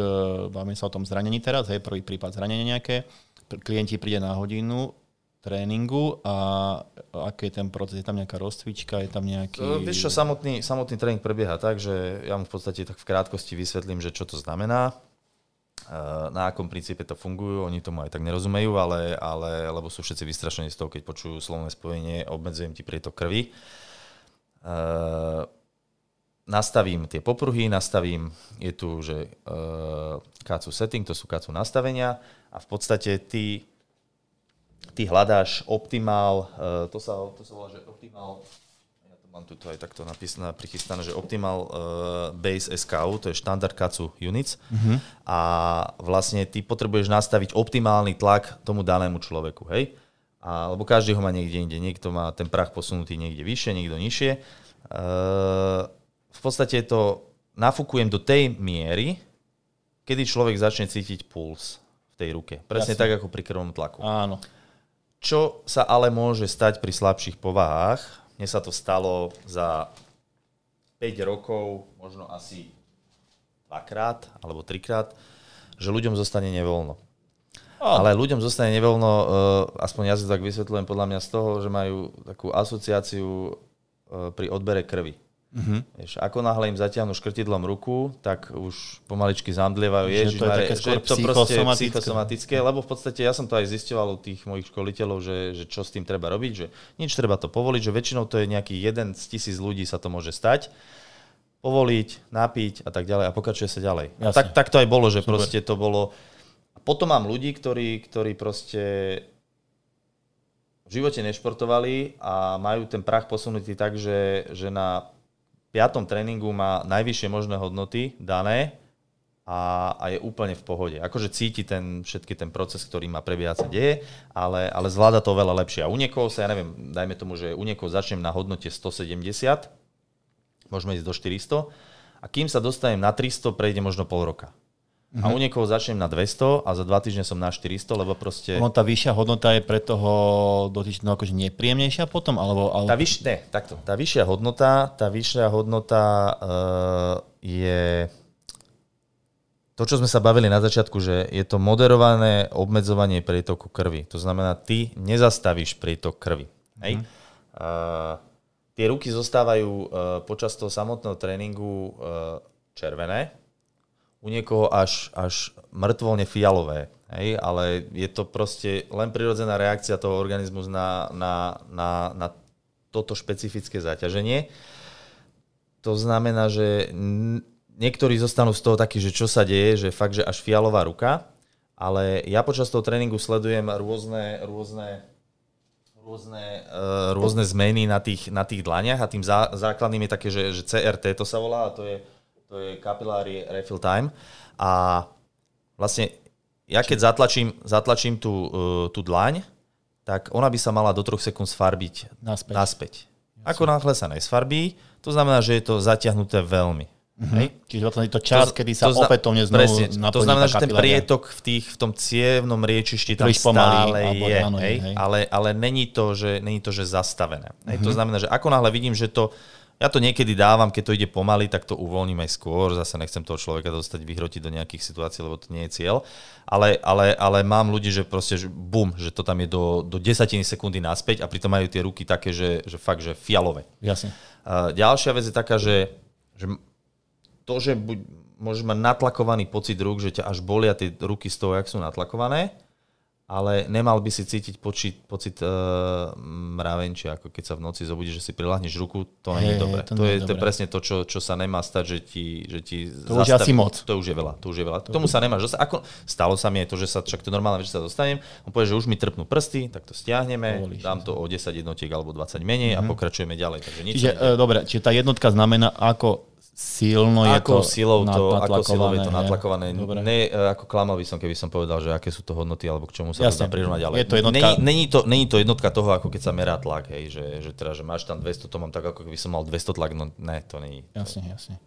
bavíme sa o tom zranení teraz, hej, prvý prípad zranenia nejaké, klienti príde na hodinu tréningu a aký je ten proces, je tam nejaká rozcvička, je tam nejaký... Vieš čo, samotný tréning prebieha tak, že ja mu v podstate tak v krátkosti vysvetlím, že čo to znamená, na akom princípe to fungujú, oni tomu aj tak nerozumejú, ale lebo sú všetci vystrašení z toho, keď počujú slovné spojenie, obmedzujem ti prietok krvi. Nastavím tie popruhy, je tu, že KAATSU setting, to sú KAATSU nastavenia a v podstate ty hľadáš optimál, to sa volá, že optimál, ja to mám tuto aj takto napísané, prichystané, že optimál base SKU, to je štandard KAATSU units a vlastne ty potrebuješ nastaviť optimálny tlak tomu danému človeku, hej? Lebo každý ho má niekde inde, niekto má ten prach posunutý niekde vyššie, niekto nižšie. V podstate to nafúkujem do tej miery, kedy človek začne cítiť puls v tej ruke. Presne tak, ako pri krvnom tlaku. Áno. Čo sa ale môže stať pri slabších povahách, mne sa to stalo za 5 rokov, možno asi 2-krát alebo 3-krát, že ľuďom zostane nevoľno. Ale ľuďom zostane nevoľno, aspoň ja si tak vysvetľujem podľa mňa z toho, že majú takú asociáciu pri odbere krvi. Uh-huh. Vieš, ako náhle im zatiahnu škrtidlom ruku, tak už pomaličky zamdlievajú. Ježiš, to je také skôr psychosomatické, lebo v podstate ja som to aj zisťoval u tých mojich školiteľov, že čo s tým treba robiť, že nič, treba to povoliť, že väčšinou to je nejaký 1 z 1000 ľudí sa to môže stať. Povoliť, napiť a tak ďalej a pokračuje sa ďalej. A tak to aj bolo, že super. Proste to bolo. A potom mám ľudí, ktorí proste v živote nešportovali a majú ten prach posunutý tak, že na 5. tréningu má najvyššie možné hodnoty dané a je úplne v pohode. Akože cíti všetky ten proces, ktorý má prebiehať, sa deje, ale zvláda to oveľa lepšie. A u niekoho sa, ja neviem, dajme tomu, že u niekoho začnem na hodnote 170, môžeme ísť do 400 a kým sa dostanem na 300, prejde možno pol roka. A u niekoho začnem na 200 a za 2 týždne som na 400, lebo proste... Tá vyššia hodnota je pre toho dotyčného akože nepríjemnejšia potom? Alebo... Tá vyššia hodnota, je to, čo sme sa bavili na začiatku, že je to moderované obmedzovanie prietoku krvi. To znamená, ty nezastavíš prietok krvi. Hej? Tie ruky zostávajú počas toho samotného tréningu červené, u niekoho až mŕtvolne fialové. Hej? Ale je to proste len prirodzená reakcia toho organizmu na toto špecifické zaťaženie. To znamená, že niektorí zostanú z toho takí, že čo sa deje, že fakt, že až fialová ruka. Ale ja počas toho tréningu sledujem rôzne zmeny na tých dlaniach a tým základným je také, že CRT to sa volá a to je kapilárny refill time a vlastne ja keď zatlačím tú dlaň, tak ona by sa mala do 3 sekúnd sfarbiť naspäť. Ako náhle sa nesfarbí, to znamená, že je to zatiahnuté veľmi. Čiže vlastne je to čas, kedy sa opätovne znovu naplní. To znamená, že ten prietok v tom cievnom riečišti tam stále je, ale není to, že zastavené. To znamená, že ako náhle vidím, že to... Ja to niekedy dávam, keď to ide pomaly, tak to uvoľním aj skôr. Zase nechcem toho človeka dostať, vyhrotiť do nejakých situácií, lebo to nie je cieľ. Ale mám ľudí, že proste že bum, že to tam je do 10 sekundy naspäť a pritom majú tie ruky také, že fakt, že fialové. Jasne. Ďalšia vec je taká, že môžeš mať natlakovaný pocit rúk, že ťa až bolia tie ruky z toho, jak sú natlakované, ale nemal by si cítiť pocit mravenčia, ako keď sa v noci zobudíš, že si priláhneš ruku, to nie je dobré. To je presne to, čo sa nemá stať, že ti to zastaví. Už je asi moc. To už je veľa. K tomu sa nemáš. Ako stalo sa mi aj to, že sa však to normálne, že sa dostanem, on povie, že už mi trpnú prsty, tak to stiahneme, dám to o 10 jednotiek alebo 20 menej a pokračujeme ďalej. Takže nič. Čiže tá jednotka znamená, ako silno je to natlakované. Ako klamal by som, keby som povedal, že aké sú to hodnoty alebo k čomu sa to dá prirovnať. Ale není to jednotka toho, ako keď sa merá tlak. Hej, že máš tam 200, to mám tak, ako keby som mal 200 tlak. No ne, to není. Jasne.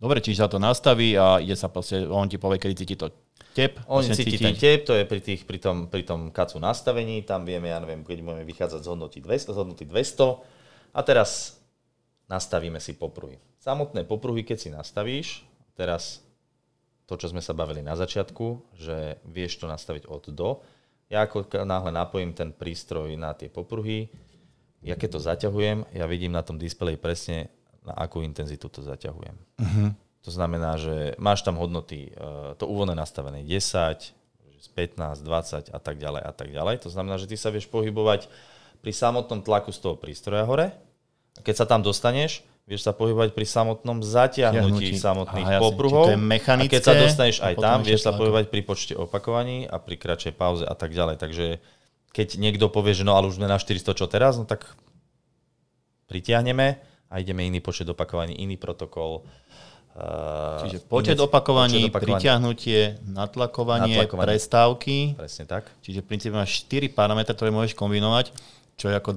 Dobre, čiže sa to nastaví a ide sa proste, on ti povie, kedy cíti to tep. On cíti ten tep, to je pri tom KAATSU nastavení. Tam vieme, ja neviem, keď budeme vychádzať z hodnoty 200. A teraz nastavíme si popruhy. Samotné popruhy, keď si nastavíš, teraz to, čo sme sa bavili na začiatku, že vieš to nastaviť od do. Ja ako náhle napojím ten prístroj na tie popruhy, ja keď to zaťahujem, ja vidím na tom displeji presne, na akú intenzitu to zaťahujem. Uh-huh. To znamená, že máš tam hodnoty, to úvodné nastavené 10, 15, 20 a tak ďalej a tak ďalej. To znamená, že ty sa vieš pohybovať pri samotnom tlaku z toho prístroja hore. Keď sa tam dostaneš, vieš sa pohybovať pri samotnom zatiahnutí samotných popruhov. A keď sa dostaneš aj tam, vieš sa pohybovať pri počte opakovaní a pri kratšej pauze a tak ďalej. Takže keď niekto povie, že no ale už sme na 400, čo teraz, no tak pritiahneme a ideme iný počet opakovaní, iný protokol. Čiže počet opakovaní, pritiahnutie, natlakovanie, prestávky. Presne tak. Čiže v princípe máš 4 parametre, ktoré môžeš kombinovať. Čo je ako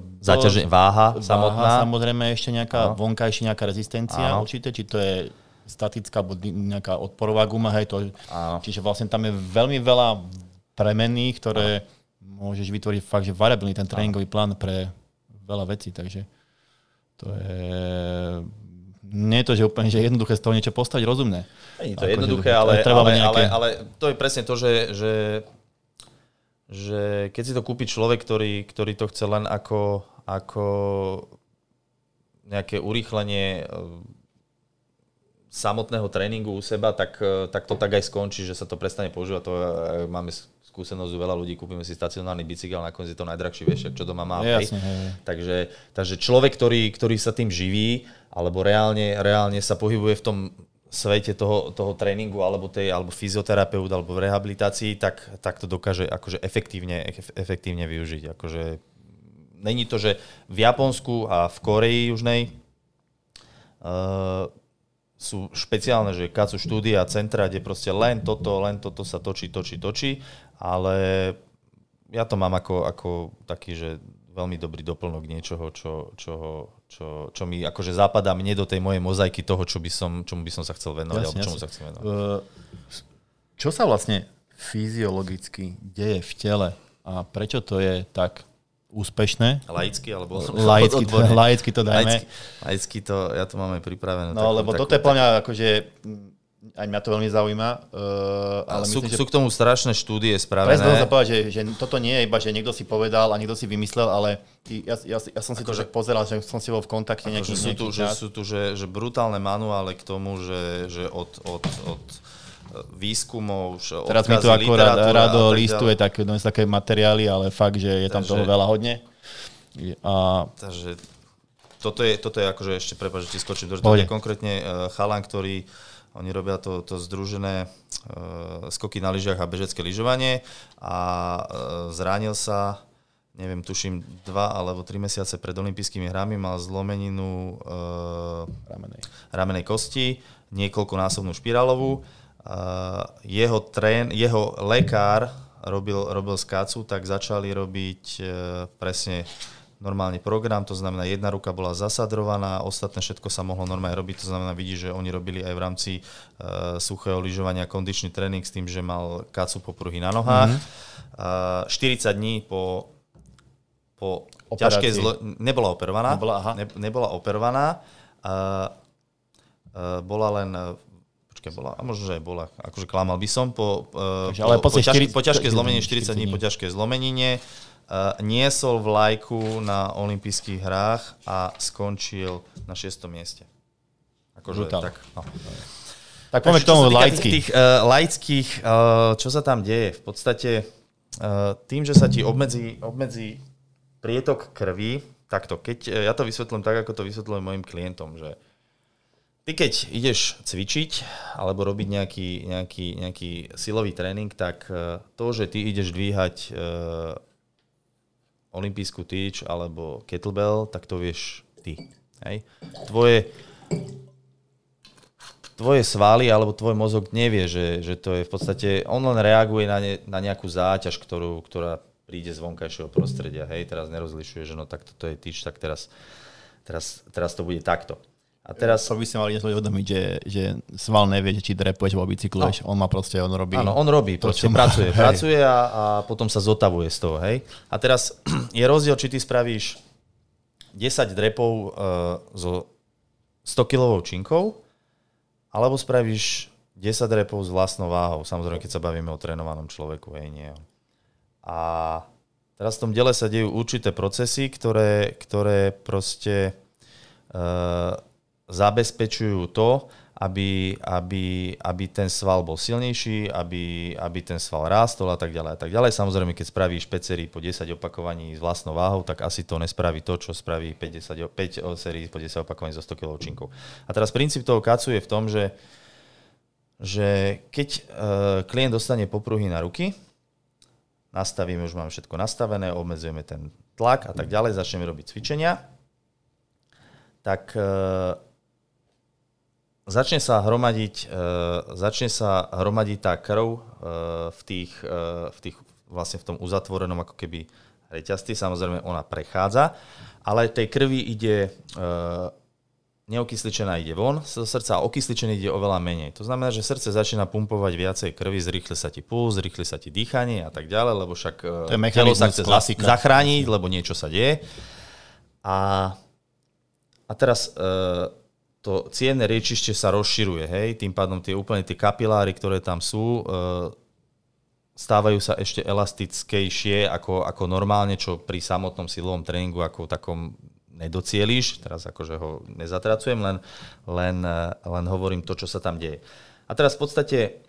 váha samotná. Samozrejme ešte nejaká vonkajšia, nejaká rezistencia určite, či to je statická alebo nejaká odporová guma. Hej, čiže vlastne tam je veľmi veľa premenných, ktoré môžeš vytvoriť fakt, že variabilný ten tréningový plán pre veľa vecí. Takže to je... nie je to, že úplne že jednoduché z toho niečo postaviť rozumné. Nie je to ako jednoduché, že, ale to je presne to, že keď si to kúpi človek, ktorý to chce len ako nejaké urýchlenie samotného tréningu u seba, tak to tak aj skončí, že sa to prestane používať. To máme skúsenosť u veľa ľudí, kúpime si stacionárny bicykel, nakoniec je to najdrahší, vieš, čo doma má. Jasne, takže človek, ktorý sa tým živí, alebo reálne sa pohybuje v tom svete toho tréningu, alebo fyzioterapeut, alebo v rehabilitácii, tak to dokáže akože efektívne využiť. Akože, není to, že v Japonsku a v Koreji južnej sú špeciálne, že KAATSU štúdia, centra, kde proste len toto sa točí, ale ja to mám ako taký, že veľmi dobrý doplnok niečoho, čo mi akože zapadá mne do tej mojej mozaiky toho, čomu by som sa chcel venovať. Jasne, čomu sa chcem venovať. Čo sa vlastne fyziologicky deje v tele a prečo to je tak úspešné? Laicky, alebo laicky to dajme. Laicky to, ja to máme pripravené. No, lebo toto je pre mňa akože, aj mňa to veľmi zaujíma. Ale sú k tomu strašné štúdie spravené. Prezident sa povedať, že toto nie je iba, že niekto si povedal a niekto si vymyslel, ale ja som si to pozeral, že som si bol v kontakte nejakým. Sú tu brutálne manuály k tomu, že od výskumov. Teraz mi to akorát Rado listuje také materiály, ale fakt, že je tam toho veľa hodne. Takže toto je akože ešte, prepáč, že ti skočím, to je konkrétne chalan, ktorý oni robia to združené skoky na lyžiach a bežecké lyžovanie a zranil sa, neviem, tuším 2 alebo 3 mesiace pred olympijskými hrami, mal zlomeninu ramenej kosti, niekoľkonásobnú špirálovú. Jeho lekár robil z KAATSU, tak začali robiť presne normálny program, to znamená, jedna ruka bola zasadrovaná, ostatné všetko sa mohlo normálne robiť, to znamená, vidíš, že oni robili aj v rámci suchého lyžovania kondičný tréning s tým, že mal KAATSU popruhy na nohách. 40 dní po ťažkej nebola operovaná. Bola len... bola, a možno, že aj bola, akože klamal by som, po ťažkej zlomenine, 40 dní po ťažkej zlomenine, niesol vlajku na olympijských hrách a skončil na 6. mieste. Akože tak, no. Tak poďme k tomu laických, čo sa tam deje? V podstate tým, že sa ti obmedzí prietok krvi, takto, keď ja to vysvetlím tak, ako to vysvetľujem mojim klientom, že ty keď ideš cvičiť alebo robiť nejaký silový tréning, tak to, že ty ideš dvíhať olympijskú tyč alebo kettlebell, tak to vieš ty. Hej? Tvoje svaly alebo tvoj mozog nevie, že to je v podstate... On len reaguje na nejakú záťaž, ktorá príde z vonkajšieho prostredia. Hej? Teraz nerozlišuje, že no tak toto je tyč, tak teraz to bude takto. A teraz by si mal uvedomiť, že sval nevie, či drepuješ alebo bicykluješ. No. On robí, pracuje a potom sa zotavuje z toho. Hej? A teraz je rozdiel, či ty spravíš 10 drepov so 100-kilovou činkou, alebo spravíš 10 drepov s vlastnou váhou. Samozrejme, keď sa bavíme o trénovanom človeku. Hej, nie. A teraz v tom dele sa dejú určité procesy, ktoré proste... zabezpečujú to, aby ten sval bol silnejší, aby ten sval rástol a tak ďalej. Samozrejme, keď spravíš 5 sérií po 10 opakovaní s vlastnou váhou, tak asi to nespraví to, čo spraví 5 sérií po 10 opakovaní so 100 kg činkou. A teraz princíp toho KAATSU je v tom, že keď klient dostane popruhy na ruky, nastavíme, už máme všetko nastavené, obmedzujeme ten tlak a tak ďalej, začneme robiť cvičenia, tak začne sa hromadiť tá krv v tých vlastne v tom uzatvorenom ako keby reťazci. Samozrejme ona prechádza, ale tej krvi ide neokysličená ide von zo srdca a okysličený ide oveľa menej. To znamená, že srdce začína pumpovať viacej krvi, zrýchli sa ti puls, zrýchli sa ti dýchanie a tak ďalej, lebo však telo sa chce zachrániť, lebo niečo sa deje. A teraz to cievne riečište sa rozširuje, hej, tým pádom tie úplne tie kapiláry, ktoré tam sú, stávajú sa ešte elastickejšie ako normálne, čo pri samotnom silovom tréningu ako takom nedocieliš. Teraz akože ho nezatracujem, len hovorím to, čo sa tam deje. A teraz v podstate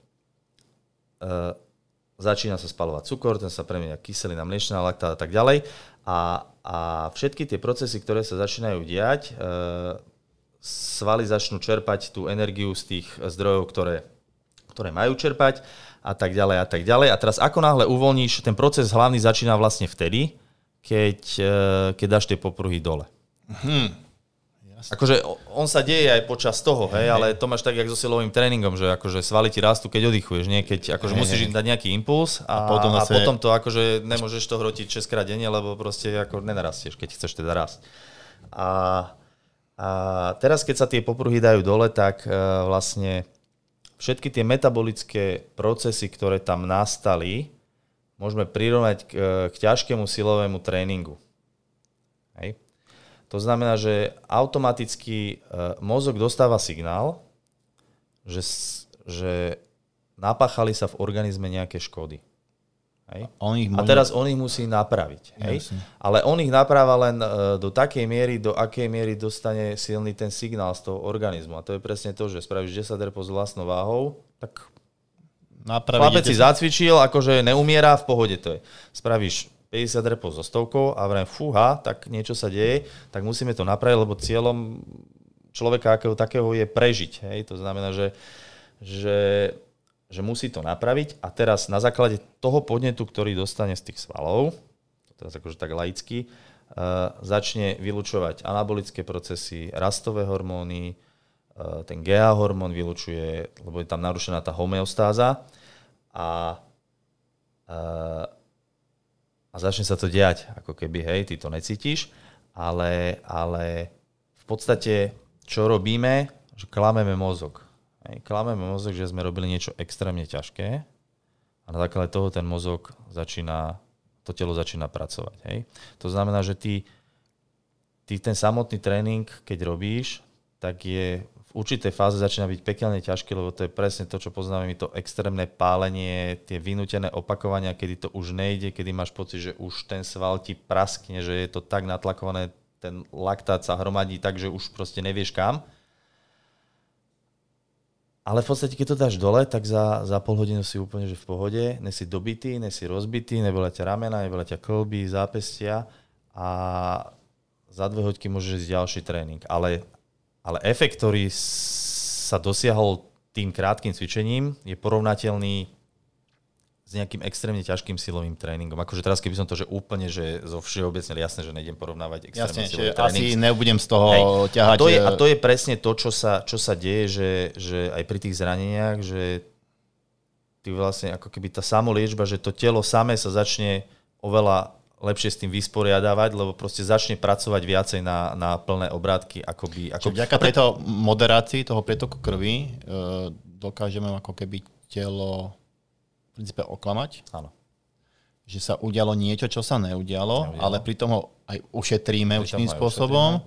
začína sa spaľovať cukor, ten sa premenia kyselina mliečna, laktát a tak ďalej. A všetky tie procesy, ktoré sa začínajú diať, svaly začnú čerpať tú energiu z tých zdrojov, ktoré majú čerpať, a tak ďalej a tak ďalej. A teraz ako náhle uvoľníš, ten proces hlavný začína vlastne vtedy, keď dáš tie popruhy dole. Akože on sa deje aj počas toho, hej, ale to máš tak, jak so silovým tréningom, že akože svaly ti rastú, keď oddychuješ, nie? Keď akože musíš im dať nejaký impuls a potom to akože nemôžeš to hrotiť 6-krát denne, lebo proste ako nenarastieš, keď chceš teda rásť. A teraz, keď sa tie popruhy dajú dole, tak vlastne všetky tie metabolické procesy, ktoré tam nastali, môžeme prirovnať k ťažkému silovému tréningu. Hej. To znamená, že automaticky mozog dostáva signál, že napáchali sa v organizme nejaké škody. Hej. A teraz on ich musí napraviť. Hej. Ale on ich napráva len do takej miery, do akej miery dostane silný ten signál z toho organizmu. A to je presne to, že spravíš 10 repos s vlastnou váhou, tak chlapec si zacvičil, akože neumiera, v pohode to je. Spravíš 50 repos so stovkou a vrem fúha, tak niečo sa deje, tak musíme to napraviť, lebo cieľom človeka akého takého je prežiť. Hej? To znamená, že musí to napraviť, a teraz na základe toho podnetu, ktorý dostane z tých svalov, teraz akože tak laicky, začne vylučovať anabolické procesy, rastové hormóny, ten GH hormón vylučuje, lebo je tam narušená tá homeostáza, a začne sa to diať, ako keby, hej, ty to necítiš, ale v podstate, čo robíme, že klameme mozog. Hej, klameme mozog, že sme robili niečo extrémne ťažké, a na základe toho ten mozog to telo začína pracovať. Hej. To znamená, že ty ten samotný tréning, keď robíš, tak je v určitej fáze začína byť pekelne ťažké, lebo to je presne to, čo poznáme, to extrémne pálenie, tie vynútené opakovania, kedy to už nejde, kedy máš pocit, že už ten sval ti praskne, že je to tak natlakované, ten laktát sa hromadí tak, že už proste nevieš kam. Ale v podstate, keď to dáš dole, tak za pol hodinu si úplne že v pohode, nesi dobitý, nesi rozbitý, nebolia ťa ramena, nebolia ťa kĺby, zápestia, a za 2 hodky môžeš ísť ďalší tréning. Ale efekt, ktorý sa dosiahol tým krátkym cvičením, je porovnateľný s nejakým extrémne ťažkým silovým tréningom. Akože teraz, keby som to že úplne že zo všeobecne, jasné, že nejdem porovnávať extrémne silový tréning. Asi nebudem z toho ťahať. A to je presne to, čo sa deje, že aj pri tých zraneniach, že ty vlastne ako keby tá samoliečba, že to telo samé sa začne oveľa lepšie s tým vysporiadávať, lebo proste začne pracovať viacej na plné obrátky. Čiže vďaka tejto moderácii, toho prietoku krvi, dokážeme ako keby telo v princípe oklamať. Áno. Že sa udialo niečo, čo sa neudialo, ale pritom ho aj ušetríme určitým spôsobom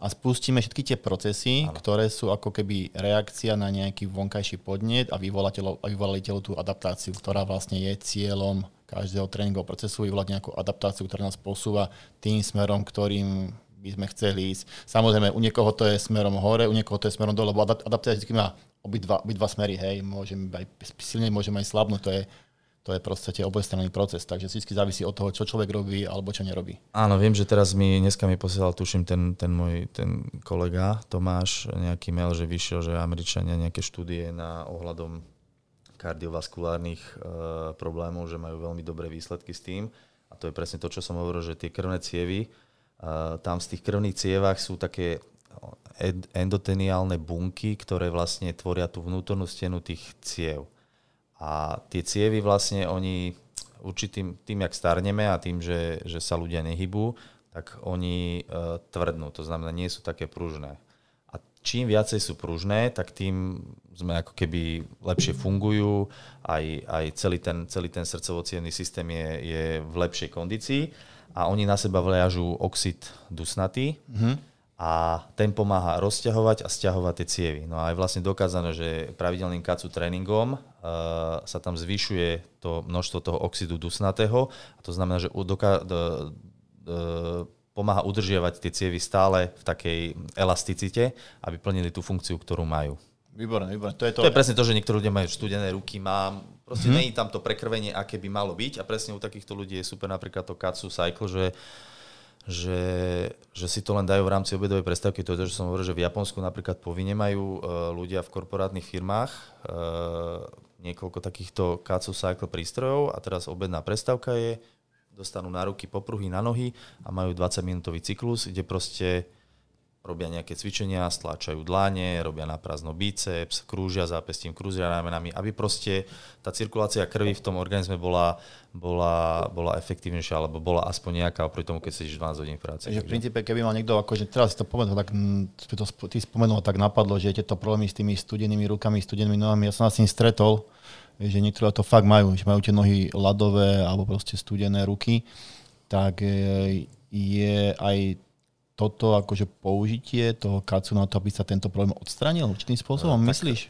a spustíme všetky tie procesy, áno, ktoré sú ako keby reakcia na nejaký vonkajší podnet a vyvolali telo tú adaptáciu, ktorá vlastne je cieľom každého tréningového procesu, vyvolať nejakú adaptáciu, ktorá nás posúva tým smerom, ktorým by sme chceli ísť. Samozrejme, u niekoho to je smerom hore, u niekoho to je smerom dole, lebo adaptácia vždy má obidva smery, hej, môžem aj silne, môžem aj slabnúť, to je proste obojstranný proces, takže vždy závisí od toho, čo človek robí alebo čo nerobí. Áno, viem, že teraz dneska mi posielal, tuším, ten môj kolega Tomáš nejaký mail, že vyšiel, že Američania nejaké štúdie na ohľadom kardiovaskulárnych problémov, že majú veľmi dobré výsledky s tým. A to je presne to, čo som hovoril, že tie krvné cievy, tam z tých krvných cievách sú také endoteniálne bunky, ktoré vlastne tvoria tú vnútornú stenu tých ciev. A tie cievy vlastne oni určitým, tým, jak starneme a tým, že sa ľudia nehybú, tak oni tvrdnú. To znamená, nie sú také pružné. Čím viacej sú pružné, tak tým sme ako keby lepšie fungujú, aj celý ten srdcovo-cievny systém je v lepšej kondícii, a oni na seba vliažú oxid dusnatý, a ten pomáha rozťahovať a stiahovať tie cievy. No a je vlastne dokázané, že pravidelným KAATSU tréningom sa tam zvyšuje to množstvo toho oxidu dusnatého a to znamená, že pomáha udržiavať tie cievy stále v takej elasticite, aby plnili tú funkciu, ktorú majú. Výborné, výborné. To je presne to, že niektorí ľudia majú studené ruky, proste nie je tam to prekrvenie, aké by malo byť a presne u takýchto ľudí je super napríklad to KAATSU cycle, že si to len dajú v rámci obedovej prestávky. To je to, že som hovoril, že v Japonsku napríklad povinne majú ľudia v korporátnych firmách niekoľko takýchto KAATSU cycle prístrojov a teraz obedná prestávka je, dostanú na ruky, popruhy, na nohy a majú 20-minútový cyklus, kde proste robia nejaké cvičenia, stláčajú dláne, robia na prázdno biceps, krúžia zápestím, krúžia ramenami, aby proste tá cirkulácia krvi v tom organizme bola efektívnejšia, alebo bola aspoň nejaká oproti tomu, keď sedíš 12 hodín v práci. Takže v princípe, keby mal niekto, akože teraz si to spomenul, tak ty spomenul, tak napadlo, že tieto problémy s tými studenými rukami, studenými nohami, ja som sa s tým stretol, že niektorí to fakt majú, že majú tie nohy ľadové alebo proste studené ruky, tak je aj toto akože použitie toho KAATSU na to, aby sa tento problém odstránil určitým spôsobom, myslíš?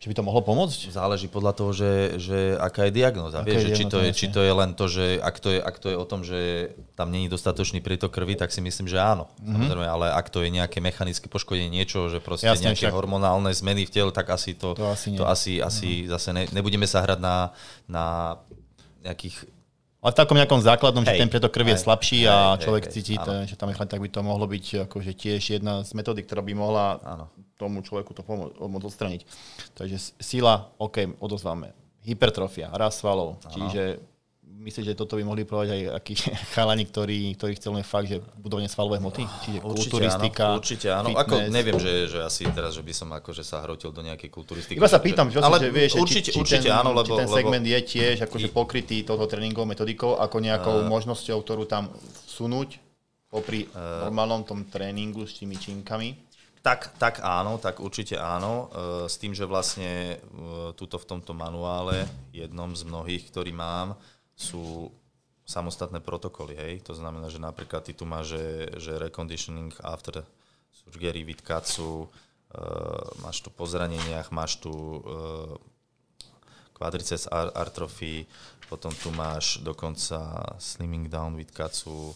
Že by to mohlo pomôcť? Záleží podľa toho, že aká je diagnóza. Vieš, že či to je len to, že ak to je o tom, že tam nie je dostatočný prítok krvi, tak si myslím, že áno. Samozrejme, ale ak to je nejaké mechanické poškodenie niečo, že proste jasne, nejaké však hormonálne zmeny v tele, tak asi to asi zase nebudeme sa hrať na nejakých... Ale v takom nejakom základnom, že ten pretok krvi je slabší a človek cíti, že tam je chlad, tak by to mohlo byť akože tiež jedna z metódy, ktorá by mohla tomu človeku to pomôcť odstraniť. Takže sila, odozváme. Hypertrofia, rast svalov. Čiže myslím, že toto by mohli provať aj akí chalani, ktorí chcú len fakt, že budovanie svalovej hmoty. Čiže kulturistika, určite áno. Fitness. Ako neviem, že asi teraz, že by som akože sa hrotil do nejakej kulturistiky. Iba sa pýtam, že vieš, či ten segment je tiež akože pokrytý touto tréningovou metodikou ako nejakou možnosťou, ktorú tam vsunúť popri normálnom tom tréningu s tými činkami. Tak áno, tak určite áno. S tým, že vlastne tuto v tomto manuále, jednom z mnohých, ktorý mám, sú samostatné protokoly. Hej? To znamená, že napríklad ty tu máš, že reconditioning after surgery with KAATSU, máš tu po zraneniach, máš tu quadriceps artrophy, potom tu máš dokonca slimming down with KAATSU,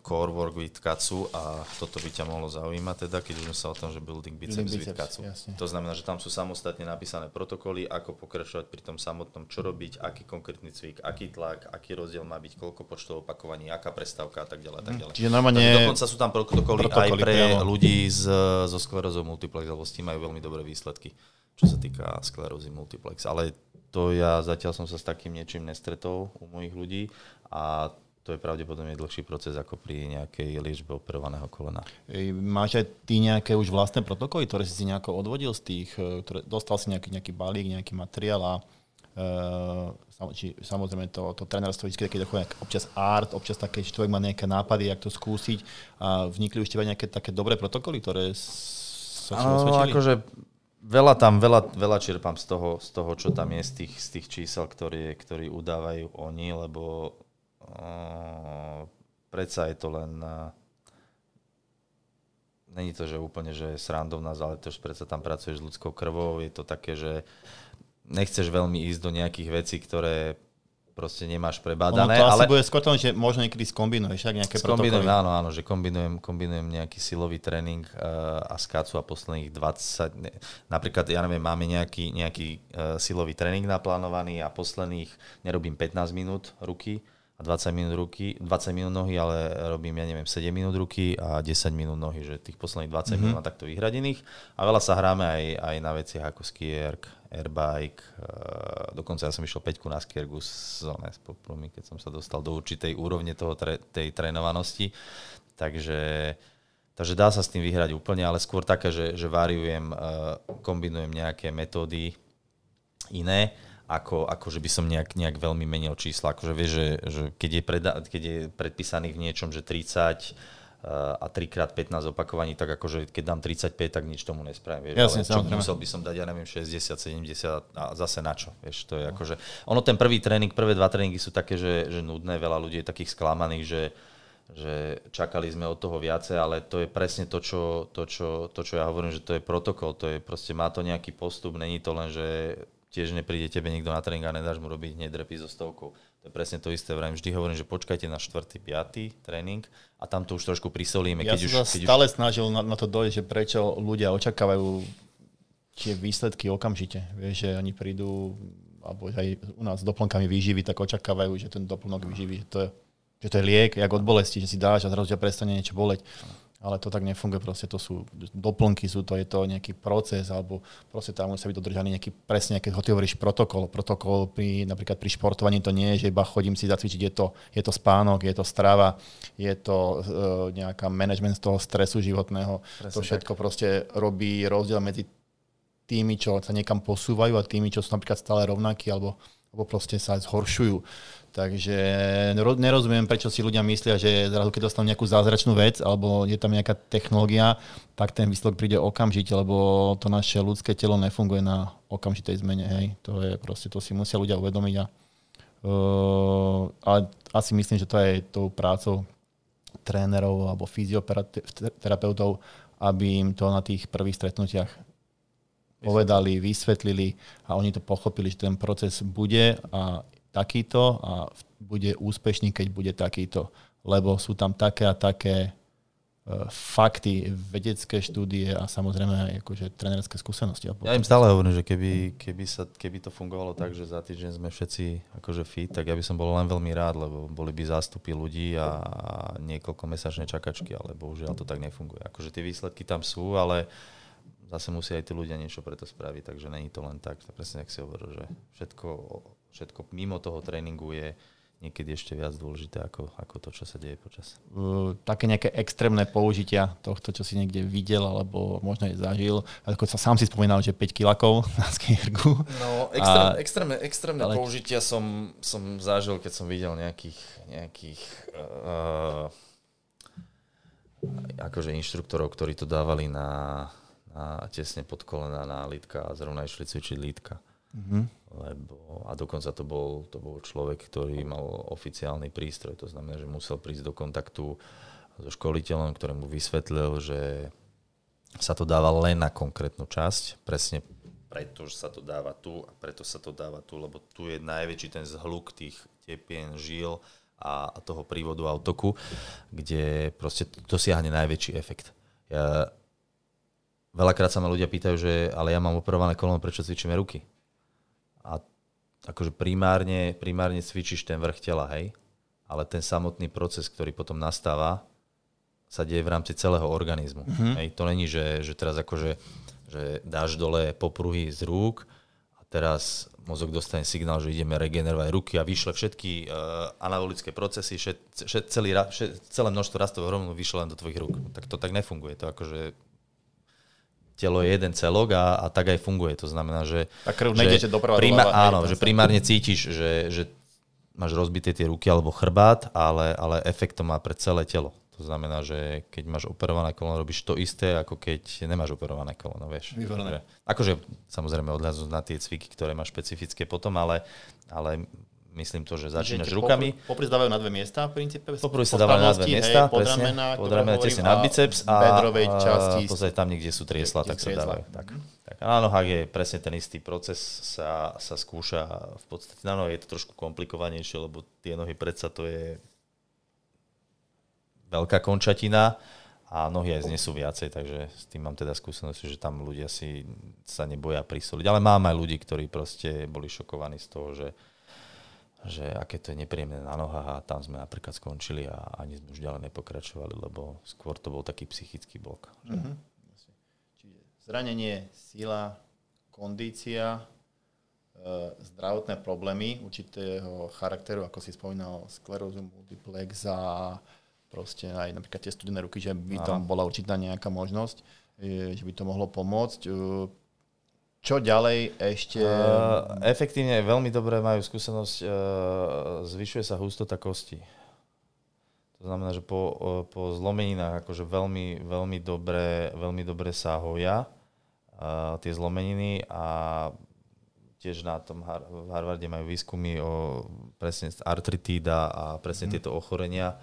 core work with KAATSU a toto by ťa mohlo zaujímať teda, keď sme sa o tom, že building biceps with KAATSU. Jasne. To znamená, že tam sú samostatne napísané protokoly, ako pokračovať pri tom samotnom, čo robiť, aký konkrétny cvik, aký tlak, aký rozdiel má byť, koľko počtov opakovaní, aká prestávka a tak ďalej. Čiže normálne... Dokonca sú tam protokoly aj pre ľudí so sklerózou multiplex, lebo s tým majú veľmi dobré výsledky, čo sa týka sklerózy multiplex. Ale to ja zatiaľ som sa s takým niečím nestretol u mojich ľudí a to je pravdepodobne dlhší proces ako pri nejakej liečbe operovaného kolena. Máš aj ty nejaké už vlastné protokoly, ktoré si nejako odvodil z tých, dostal si nejaký balík, nejaký materiál a samozrejme to trénerstvo vždy, keď dochodí občas art, občas také, že človek má nejaké nápady, jak to skúsiť a vnikli už teba nejaké také dobré protokoly, ktoré sa osvedčili? Veľa čerpám z toho, čo tam je, z tých čísel, ktorí udávajú oni, lebo predsa je to len... Není to, že úplne, že je srandovná záležitosť, predsa tam pracuješ s ľudskou krvou, je to také, že nechceš veľmi ísť do nejakých vecí, ktoré proste nemáš prebádané. Ono to asi bude skôr tom, že možno niekedy skombinuješ nejaké protokoly. Áno, že kombinujem nejaký silový tréning a KAATSU a posledných 20... Napríklad, ja neviem, máme nejaký silový tréning naplánovaný a posledných nerobím 15 minút ruky a 20 minút nohy, ale robím, ja neviem, 7 minút ruky a 10 minút nohy, že tých posledných 20 minút mám takto vyhradených. A veľa sa hráme aj na veciach ako skierk, airbike, dokonca ja som išiel 5 na skierku z poprvý, keď som sa dostal do určitej úrovne toho tej trénovanosti. Takže dá sa s tým vyhrať úplne, ale skôr také, že variujem, kombinujem nejaké metódy iné, ako že by som nejak veľmi menil čísla. Akože vieš, že keď je predpísaných v niečom, že 30 a 3x15 opakovaní, tak akože keď dám 35, tak nič tomu nespravím. Vieš, musel by som dať, ja neviem, 60, 70 a zase na čo. Vieš, to je akože, ono ten prvý tréning, prvé 2 tréningy sú také, že nudné, veľa ľudí je takých sklamaných, že čakali sme od toho viacej, ale to je presne to, čo ja hovorím, že to je protokol, to je proste, má to nejaký postup, není to len, že tiež nepríde tebe niekto na tréning a nedáš mu robiť hneď repy so stovkou. To je presne to isté. Vrajím, vždy hovorím, že počkajte na 4., 5. tréning a tam to už trošku prisolíme. Ja som sa stále snažil na to dojsť, že prečo ľudia očakávajú tie výsledky okamžite. Vieš, že oni prídu, alebo aj u nás s doplnkami výživy, tak očakávajú, že ten doplnok výživy, že to je liek, jak od bolesti, že si dáš a zrazu ťa prestane niečo boleť. Ale to tak nefunguje, proste to sú doplnky, je to nejaký proces, alebo proste tam musí byť dodržaný nejaký, presne, keď ho ty hovoríš, protokol. Protokol napríklad pri športovaní to nie je, že iba chodím si zacvičiť, je to spánok, je to strava, je to nejaká management z toho stresu životného. Presne to všetko tak proste robí rozdiel medzi tými, čo sa niekam posúvajú a tými, čo sú napríklad stále rovnakí, alebo proste sa zhoršujú. Takže nerozumiem, prečo si ľudia myslia, že zrazu, keď dostanú nejakú zázračnú vec alebo je tam nejaká technológia, tak ten výsledok príde okamžite, lebo to naše ľudské telo nefunguje na okamžitej zmene. Hej. To je proste, to si musia ľudia uvedomiť. A asi myslím, že to je tou prácou trénerov alebo fyzioterapeutov, aby im to na tých prvých stretnutiach povedali, vysvetlili a oni to pochopili, že ten proces bude a takýto a bude úspešný, keď bude takýto. Lebo sú tam také a také fakty, vedecké štúdie a samozrejme aj akože trénerské skúsenosti. Ja im stále hovorím, že keby to fungovalo tak, že za týždeň sme všetci akože fit, tak ja by som bol len veľmi rád, lebo boli by zástupy ľudí a niekoľko mesačné čakačky, ale bohužiaľ to tak nefunguje. Akože tie výsledky tam sú, ale zase musia aj tí ľudia niečo preto spraviť, takže není to len tak, presne jak si hovoril, že všetko mimo toho tréningu je niekedy ešte viac dôležité ako to, čo sa deje počas. Také nejaké extrémne použitia tohto, čo si niekde videl alebo možno aj zažil, ako sa sám si spomínal, že 5 kilakov na skierku. No, extrémne použitia som zažil, keď som videl nejakých akože inštruktorov, ktorí to dávali na tesne pod kolena na lítka a zrovna išli cvičiť lítka. Mm-hmm. A dokonca to bol človek, ktorý mal oficiálny prístroj, to znamená, že musel prísť do kontaktu so školiteľom, ktorému vysvetlil, že sa to dáva len na konkrétnu časť, presne preto, že sa to dáva tu a preto sa to dáva tu, lebo tu je najväčší ten zhluk tých tepien, žil a toho prívodu a otoku, kde proste dosiahne najväčší efekt. Veľakrát sa ma ľudia pýtajú, že ale ja mám operované koleno, prečo cvičíme ruky? A akože primárne cvičíš ten vrch tela, hej? Ale ten samotný proces, ktorý potom nastáva, sa deje v rámci celého organizmu. Mm-hmm. Hej? To není, že teraz akože že dáš dole popruhy z rúk a teraz mozog dostane signál, že ideme regenerovať ruky a vyšle všetky anabolické procesy, celé množstvo rastového hormónu vyšle len do tvojich rúk. Tak to tak nefunguje. To akože telo je jeden celok a tak aj funguje. To znamená, že primárne cítiš, že máš rozbité tie ruky alebo chrbát, ale efekt to má pre celé telo. To znamená, že keď máš operované koleno, robíš to isté, ako keď nemáš operované koleno. Vieš. Výborné. Akože samozrejme odľazú na tie cviky, ktoré máš špecifické potom, ale myslím to, že začínaš rukami. Popri dávajú na dve miesta v princípe. Popri sa dávajú na dve miesta, presne. Podramena, tesne nad biceps a bedrovej časti. Pozaj tam niekde sú triesla, tak sa dávajú. Tak. A na nohách je presne ten istý proces, sa skúša v podstate. Na nohe je to trošku komplikovanejšie, lebo tie nohy predsa to je veľká končatina a nohy aj znesú viacej, takže s tým mám teda skúsenosť, že tam ľudia sa neboja prisoliť. Ale mám aj ľudí, ktorí proste boli šokovaní z toho, že aké to je nepríjemné na nohách a tam sme napríklad skončili a ani sme už ďalej nepokračovali, lebo skôr to bol taký psychický blok. Mm-hmm. Čiže zranenie, sila, kondícia, zdravotné problémy určitého charakteru, ako si spomínal, sklerózu multiplex a proste aj napríklad tie studené ruky, že by tam bola určitá nejaká možnosť, že by to mohlo pomôcť. Čo ďalej ešte? Efektívne, veľmi dobre majú skúsenosť, zvyšuje sa hustota kosti. To znamená, že po zlomeninách akože veľmi dobre sa hoja tie zlomeniny a tiež na tom v Harvarde majú výskumy o presne artritída a presne tieto ochorenia.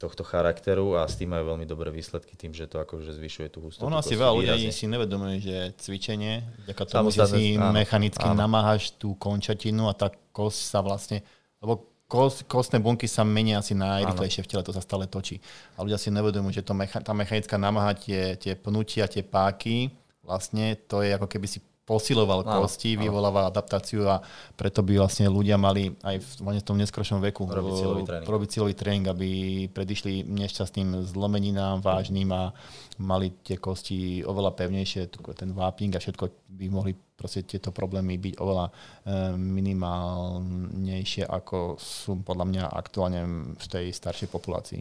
tohto charakteru a s tým majú veľmi dobré výsledky tým, že to akože zvyšuje tú hustotu. Ono asi veľa ľudí si nevedomuje, že cvičenie, vďaka tomu, že si mechanicky namáhaš tú končatinu a tá kosť sa vlastne, lebo kostné bunky sa menia asi najrychlejšie v tele, to sa stále točí. A ľudia si nevedomujú, že to tá mechanická namaha, tie pnutia, tie páky, vlastne to je ako keby si posiloval kosti, vyvolával adaptáciu a preto by vlastne ľudia mali aj v tom neskročnom veku robiť silový tréning, aby predišli nešťastným zlomeninám vážnym a mali tie kosti oveľa pevnejšie, ten vápnik a všetko by mohli proste tieto problémy byť oveľa minimálnejšie, ako sú podľa mňa aktuálne v tej staršej populácii.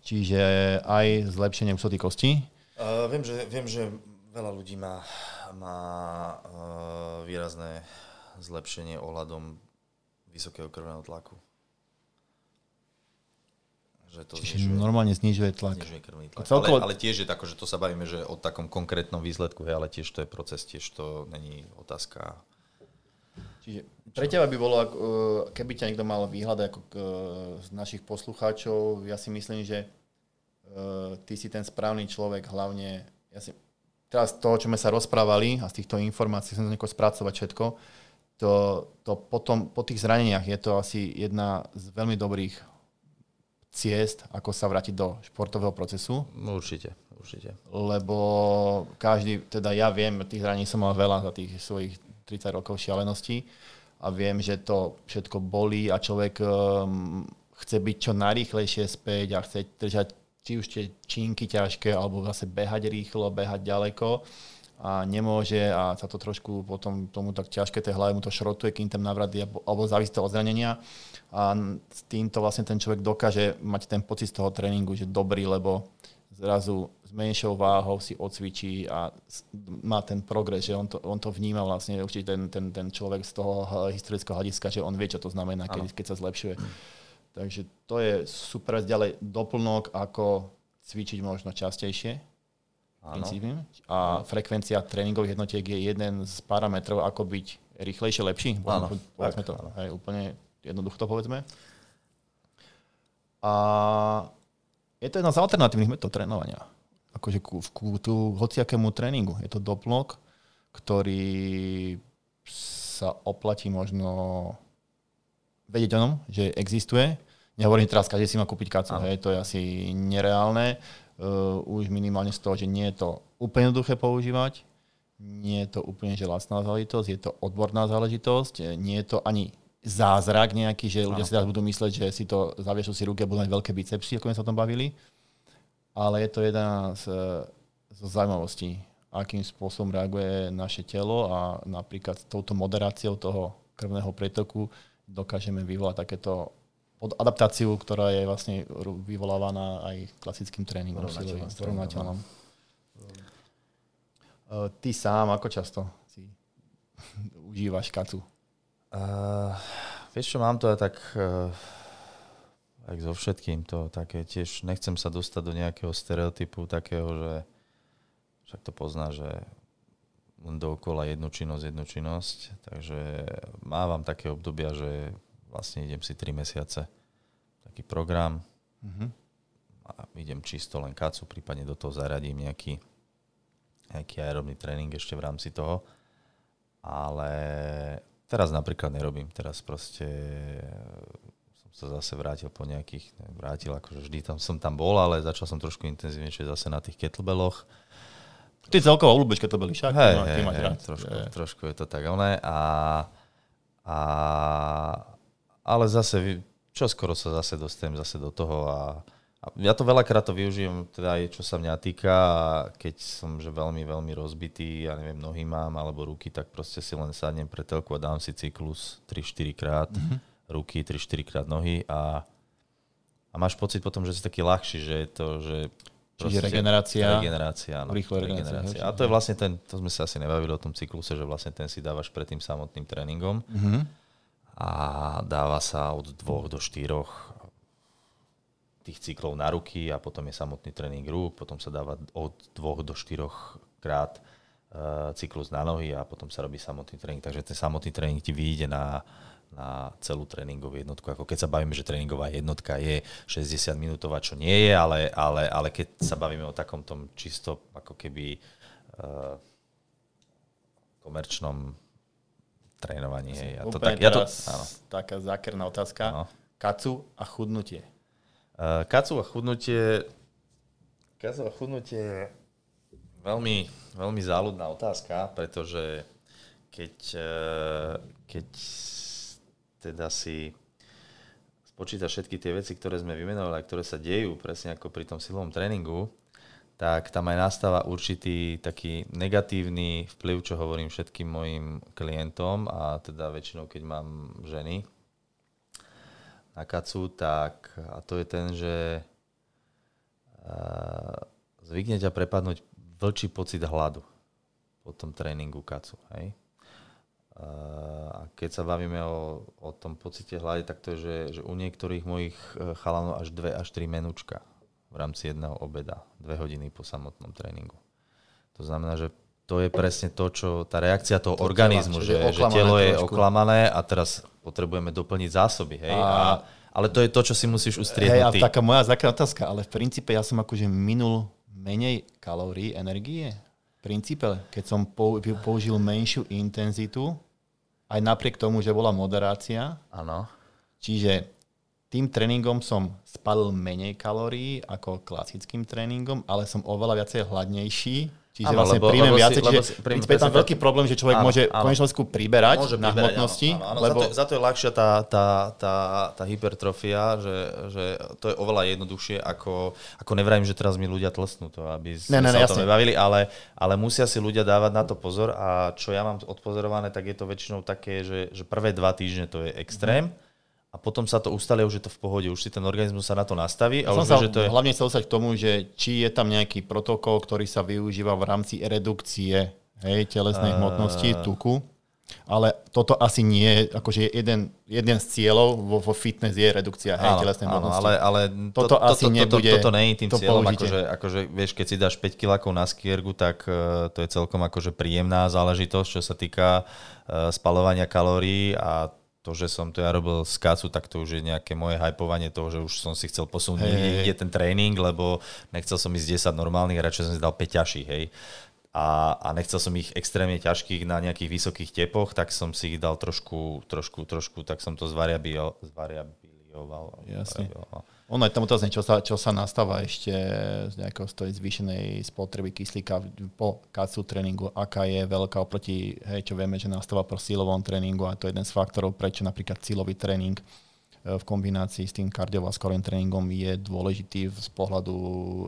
Čiže aj zlepšenie hustoty kosti. Viem, že veľa ľudí má výrazné zlepšenie ohľadom vysokého krvného tlaku. Že to čiže znižuje, normálne znižuje tlak. Znižuje krvný tlak. Ale tiež je tako, že to sa bavíme, že o takom konkrétnom výsledku, hej, ale tiež to je proces, tiež to není otázka. Čiže pre teba by bolo, keby ťa niekto mal výhľad ako z našich poslucháčov, ja si myslím, že ty si ten správny človek, hlavne teraz to, čo sme sa rozprávali a z týchto informácií som nejako spracovať všetko, to potom po tých zraneniach je to asi jedna z veľmi dobrých ciest, ako sa vrátiť do športového procesu. Určite. Lebo každý, teda ja viem, tých zranení som mal veľa za tých svojich 30 rokov šialeností a viem, že to všetko bolí a človek chce byť čo najrýchlejšie späť a chce držať či už tie činky ťažké, alebo zase behať rýchlo, behať ďaleko a nemôže a sa to trošku potom tomu tak ťažké, tej hlave mu to šrotuje, kým tam navraty, alebo závisí to od zranenia a s týmto vlastne ten človek dokáže mať ten pocit z toho tréningu, že dobrý, lebo zrazu s menšou váhou si odcvičí a má ten progres, že on to vníma vlastne určite ten človek z toho historického hľadiska, že on vie, čo to znamená, keď sa zlepšuje. Takže to je super ďalej doplnok, ako cvičiť možno častejšie. Áno. A frekvencia tréningových jednotiek je jeden z parametrov, ako byť rýchlejšie, lepší. Áno. Povedzme to. Hej, úplne jednoducho to povedzme. A je to jedna z alternatívnych metód trénovania. Akože ku hociakému tréningu. Je to doplnok, ktorý sa oplatí možno vedieť o ňom, že existuje. Nehovorím teraz, každý si má kúpiť KAATSU, hej, to je asi nereálne. Už minimálne z toho, že nie je to úplne jednoduché používať, nie je to úplne že lacná záležitosť, je to odborná záležitosť, nie je to ani zázrak nejaký, že ľudia si teraz budú mysleť, že si to zaviešujú si ruky a budú mať veľké bicepsy, ako sme sa o tom bavili. Ale je to jedna z zaujímavostí, akým spôsobom reaguje naše telo a napríklad s touto moderáciou toho krvného pretoku dokážeme vyvolať takéto adaptáciu, ktorá je vlastne vyvolávaná aj klasickým tréningom porovnateľom. Ty sám, ako často si užívaš KAATSU? Vieš čo, mám to aj tak aj so všetkým to také tiež, nechcem sa dostať do nejakého stereotypu takého, že však to pozná, že dookola jednu činnosť, takže mávam také obdobia, že vlastne idem si 3 mesiace taký program a idem čisto len KAATSU, prípadne do toho zaradím nejaký aerobný tréning ešte v rámci toho. Ale teraz napríklad nerobím. Teraz proste som sa zase vrátil po nejakých, akože vždy som tam bol, ale začal som trošku intenzívnejšie zase na tých kettlebelloch. Ty celkovo obľúbeš kettlebelly, však? Hej, máš rád. Trošku je to tak oné. Ale zase, čoskoro sa zase dostanem do toho a ja to veľakrát to využijem, teda aj čo sa mňa týka, keď som že veľmi, veľmi rozbitý, ja neviem, nohy mám alebo ruky, tak proste si len sadnem pre telku a dám si cyklus 3-4 krát, ruky 3-4 krát nohy a máš pocit potom, že si taký ľahší, že je to, že proste, čiže regenerácia, no, regenerácia. A to je vlastne ten, to sme sa asi nebavili o tom cykluse, že vlastne ten si dávaš pred tým samotným tréningom. A dáva sa od 2 do 4 tých cyklov na ruky a potom je samotný tréning rúk, potom sa dáva od 2 do 4 krát cyklus na nohy a potom sa robí samotný tréning. Takže ten samotný tréning ti vyjde na na celú tréningovú jednotku. Ako keď sa bavíme, že tréningová jednotka je 60 minútová, čo nie je, ale keď sa bavíme o takom tom čisto ako keby komerčnom trénovaní. Hej. Taká zákerná otázka. No. KAATSU a chudnutie. KAATSU a chudnutie je veľmi, veľmi záľudná otázka, pretože keď teda si spočíta všetky tie veci, ktoré sme vymenovali, ktoré sa dejú presne ako pri tom silovom tréningu, tak tam aj nastáva určitý taký negatívny vplyv, čo hovorím všetkým mojim klientom a teda väčšinou, keď mám ženy na KAATSU, tak a to je ten, že zvykne ťa prepadnúť vlčí pocit hladu po tom tréningu KAATSU. Hej? A keď sa bavíme o tom pocite hlade, tak to je, že u niektorých mojich chalanov až 2 až 3 menúčka v rámci jedného obeda, 2 hodiny po samotnom tréningu. To znamená, že to je presne to, čo tá reakcia toho organizmu, že telo je oklamané a teraz potrebujeme doplniť zásoby. Hej? Ale to je to, čo si musíš ustriednúť. Hej, a taká moja základná otázka, ale v princípe ja som akože minul menej kalórií, energie. V princípe, keď som použil menšiu intenzitu, aj napriek tomu, že bola moderácia. Áno. Čiže tým tréningom som spalil menej kalórií ako klasickým tréningom, ale som oveľa viacej hladnejší. Čiže áno, vlastne príjmem viacej. Čiže je tam veľký problém, že človek áno, môže v konečnosti priberať na hmotnosti. Áno. Lebo za to je ľahšia tá hypertrofia, že to je oveľa jednoduchšie, ako nevrajím, že teraz mi ľudia tlstnú to, aby sme sa o tom nebavili, ale musia si ľudia dávať na to pozor a čo ja mám odpozorované, tak je to väčšinou také, že prvé 2 týždne to je extrém. A potom sa to ustalia, už je to v pohode, už si ten organizmus sa na to nastaví. Ja hlavne chcel sa k tomu, že či je tam nejaký protokol, ktorý sa využíva v rámci redukcie telesnej hmotnosti, tuku. Ale toto asi nie je, akože jeden z cieľov vo fitness je redukcia telesnej hmotnosti. Ale toto nie je tým cieľom. Akože, vieš, keď si dáš 5 kilákov na skiergu, tak to je celkom akože príjemná záležitosť, čo sa týka spalovania kalórií a to, že som to ja robil z KAATSU, tak to už je nejaké moje hypovanie toho, že už som si chcel posunúť niekde ten tréning, lebo nechcel som ísť 10 normálnych, radšej som si dal 5 ťažších, hej. A nechcel som ich extrémne ťažkých na nejakých vysokých tepoch, tak som si ich dal trošku, tak som to zvariabilioval. Jasne. Ono je tam otázne, čo sa nastáva ešte z nejakého zvýšenej spotreby kyslíka po KAATSU tréningu, aká je veľká oproti, čo vieme, že nastáva po silovom tréningu a to je jeden z faktorov, prečo napríklad silový tréning v kombinácii s tým kardiovaskulárnym tréningom je dôležitý z pohľadu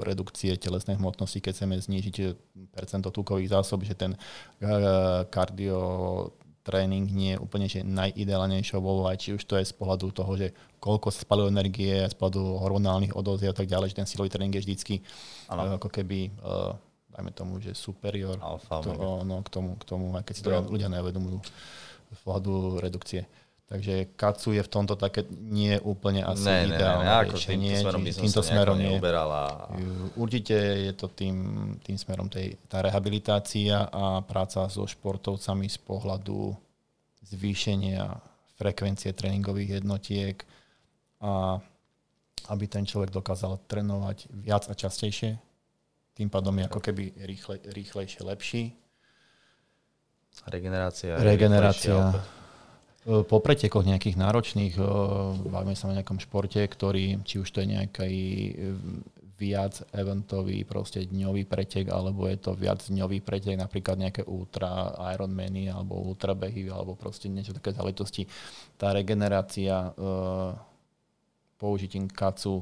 redukcie telesnej hmotnosti, keď chceme znížiť percento tukových zásob, že ten kardio tréning nie je úplne najideálnejšie obľúbať, či už to je z pohľadu toho, že koľko sa spalilo energie, z pohľadu hormonálnych odoziev a tak ďalej, že ten silový tréning je vždycky ako keby, dajme tomu, že superior k tomu, aj keď si to ľudia neuvedomujú z pohľadu redukcie. Takže KAATSU je v tomto také nie úplne asi ideálne. Týmto smerom neuberala. Určite je to tým smerom tá rehabilitácia a práca so športovcami z pohľadu zvýšenia frekvencie tréningových jednotiek a aby ten človek dokázal trénovať viac a častejšie. Tým pádom je ako keby rýchlejšie, lepší. Regenerácia. Po pretekoch nejakých náročných, bavíme sa o nejakom športe, ktorý, či už to je nejaký viac eventový, proste dňový pretek, alebo je to viac dňový pretek, napríklad nejaké ultra Ironmany, alebo ultra behy, alebo proste niečo také záležitosti. Tá regenerácia použitím KAATSU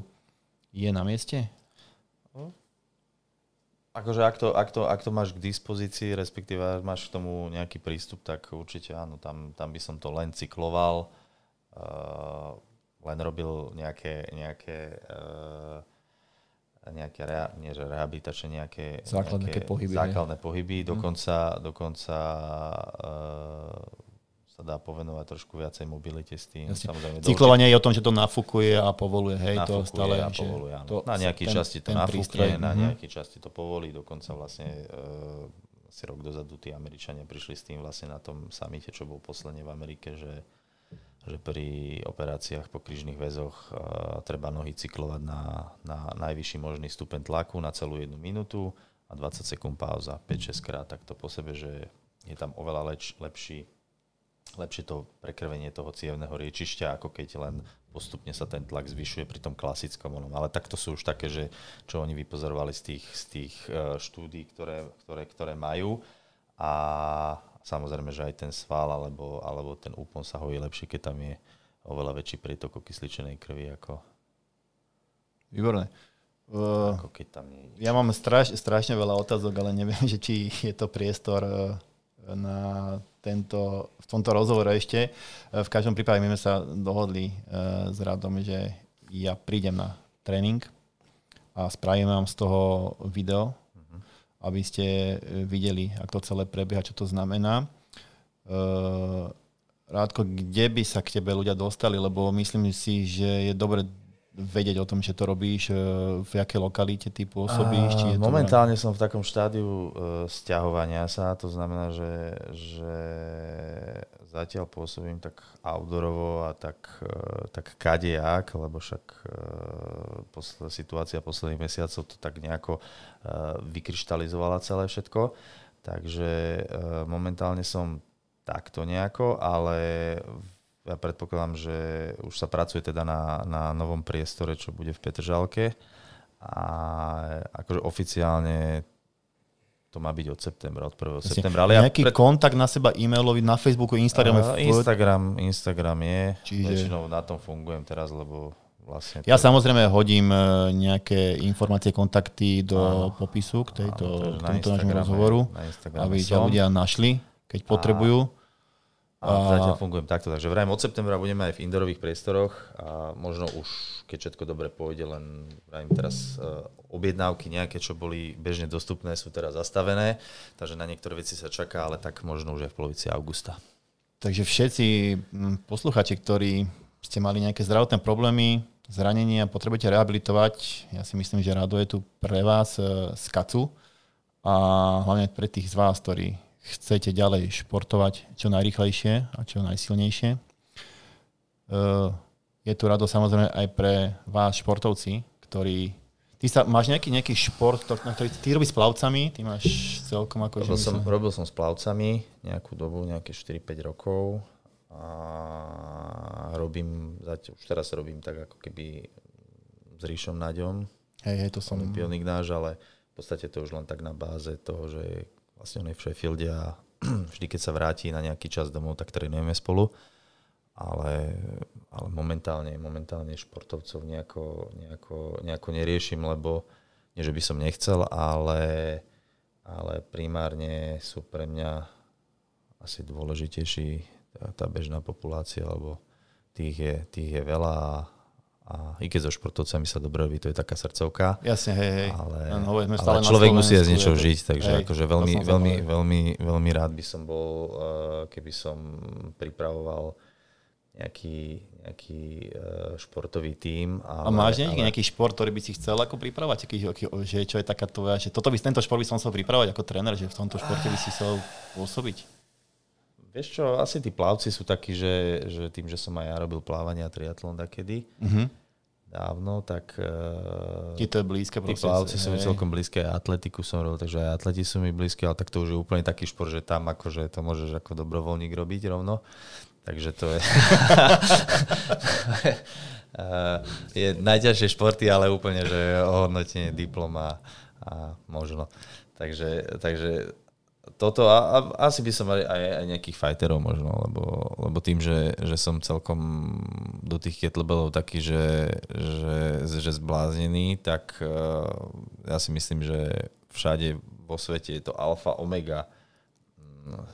je na mieste? Akože ak to máš k dispozícii, respektíve máš k tomu nejaký prístup, tak určite áno, tam by som to len cykloval, len robil nejaké základné pohyby. Dokonca sa dá povenovať trošku viacej mobilite s tým. Samozrejme, cyklovanie je o tom, že to nafúkuje a povoluje. Na nejakej časti to nafúkne, na nejakej časti to povolí. Dokonca vlastne asi rok dozadu tí Američania prišli s tým vlastne na tom samite, čo bol posledne v Amerike, že že pri operáciách po krížnych väzoch treba nohy cyklovať na najvyšší možný stupeň tlaku na celú 1 minútu a 20 sekúnd pauza, 5-6 krát takto po sebe, že je tam oveľa lepšie to prekrvenie toho cievneho riečišťa, ako keď len postupne sa ten tlak zvyšuje pri tom klasickom onom. Ale takto sú už také, že čo oni vypozorovali z tých štúdií, ktoré majú. A samozrejme, že aj ten sval alebo ten úpon sa hojí lepšie, keď tam je oveľa väčší prietok okysličenej krvi. Výborné. Ako keď tam nie je. Ja mám strašne veľa otázok, ale neviem, že či je to priestor v tomto rozhovore ešte. V každom prípade my sme sa dohodli s Radom, že ja prídem na tréning a spravím vám z toho video, aby ste videli, ako to celé prebieha, čo to znamená. Rádko, kde by sa k tebe ľudia dostali, lebo myslím si, že je dobre vedieť o tom, že to robíš, v aké lokalite ty pôsobíš? Momentálne som v takom štádiu sťahovania sa, to znamená, že zatiaľ pôsobím tak outdoorovo a tak kadejak, lebo však situácia posledných mesiacov to tak nejako vykryštalizovala celé všetko, takže momentálne som takto nejako, ale ja predpokladám, že už sa pracuje teda na novom priestore, čo bude v Petržalke. A akože oficiálne to má byť od septembra, od 1. septembra. Ale nejaký kontakt na seba e-mailový, na Facebooku, Instagrame? Instagram je. Čiže väčšinou na tom fungujem teraz, lebo vlastne... Ja samozrejme hodím nejaké informácie, kontakty do popisu k tomuto našemu rozhovoru, aby ťa ľudia našli, keď potrebujú. A zatiaľ fungujem takto, takže vrajím od septembra budeme aj v indoorových priestoroch a možno už, keď všetko dobre pôjde, len vrajím teraz objednávky nejaké, čo boli bežne dostupné, sú teraz zastavené, takže na niektoré veci sa čaká, ale tak možno už aj v polovici augusta. Takže všetci poslucháči, ktorí ste mali nejaké zdravotné problémy, zranenia, potrebujete rehabilitovať, ja si myslím, že Rado je tu pre vás z KAATSU a hlavne pre tých z vás, ktorí chcete ďalej športovať čo najrýchlejšie a čo najsilnejšie. Je tu Rado samozrejme aj pre vás športovci, ktorí... máš nejaký šport, na ktorý ty robíš s plavcami? Ty máš celkom ako... Robil som s plavcami nejakú dobu, nejaké 4-5 rokov. A už teraz robím tak ako keby s Ríšom Naďom. Hej, to som... Olympionik náš, ale v podstate to už len tak na báze toho, že vlastne on je v Sheffielde a vždy, keď sa vráti na nejaký čas domov, tak trénujeme spolu. Ale momentálne športovcov nejako neriešim, lebo nie, že by som nechcel, ale primárne sú pre mňa asi dôležitejší tá bežná populácia, lebo tých je veľa a i keď so športovcami sa dobre robí, to je taká srdcovka. Jasne, hej. Ale človek musí z niečoho žiť, takže hej, akože veľmi rád by som bol, keby som pripravoval nejaký športový tím. A máš nejaký šport, ktorý by si chcel ako pripravovať? Že čo je taká tvoja, že tento šport by som chcel pripravovať ako tréner, že v tomto športe by si chcel pôsobiť? Vieš čo, asi tí plavci sú takí, že tým, že som aj ja robil plávanie a triatlón takedy dávno, tak tí plavci sú mi celkom blízke, aj atletiku som robil, takže aj atleti sú mi blízke, ale tak to už je úplne taký šport, že tam akože to môžeš ako dobrovoľník robiť rovno, takže to je... je najťažšie športy, ale úplne, že ohodnotenie diploma a možno. Takže toto a asi by som aj nejakých fighterov možno, lebo tým, že som celkom do tých kettlebellov taký, že zbláznený, tak ja si myslím, že všade vo svete je to alfa omega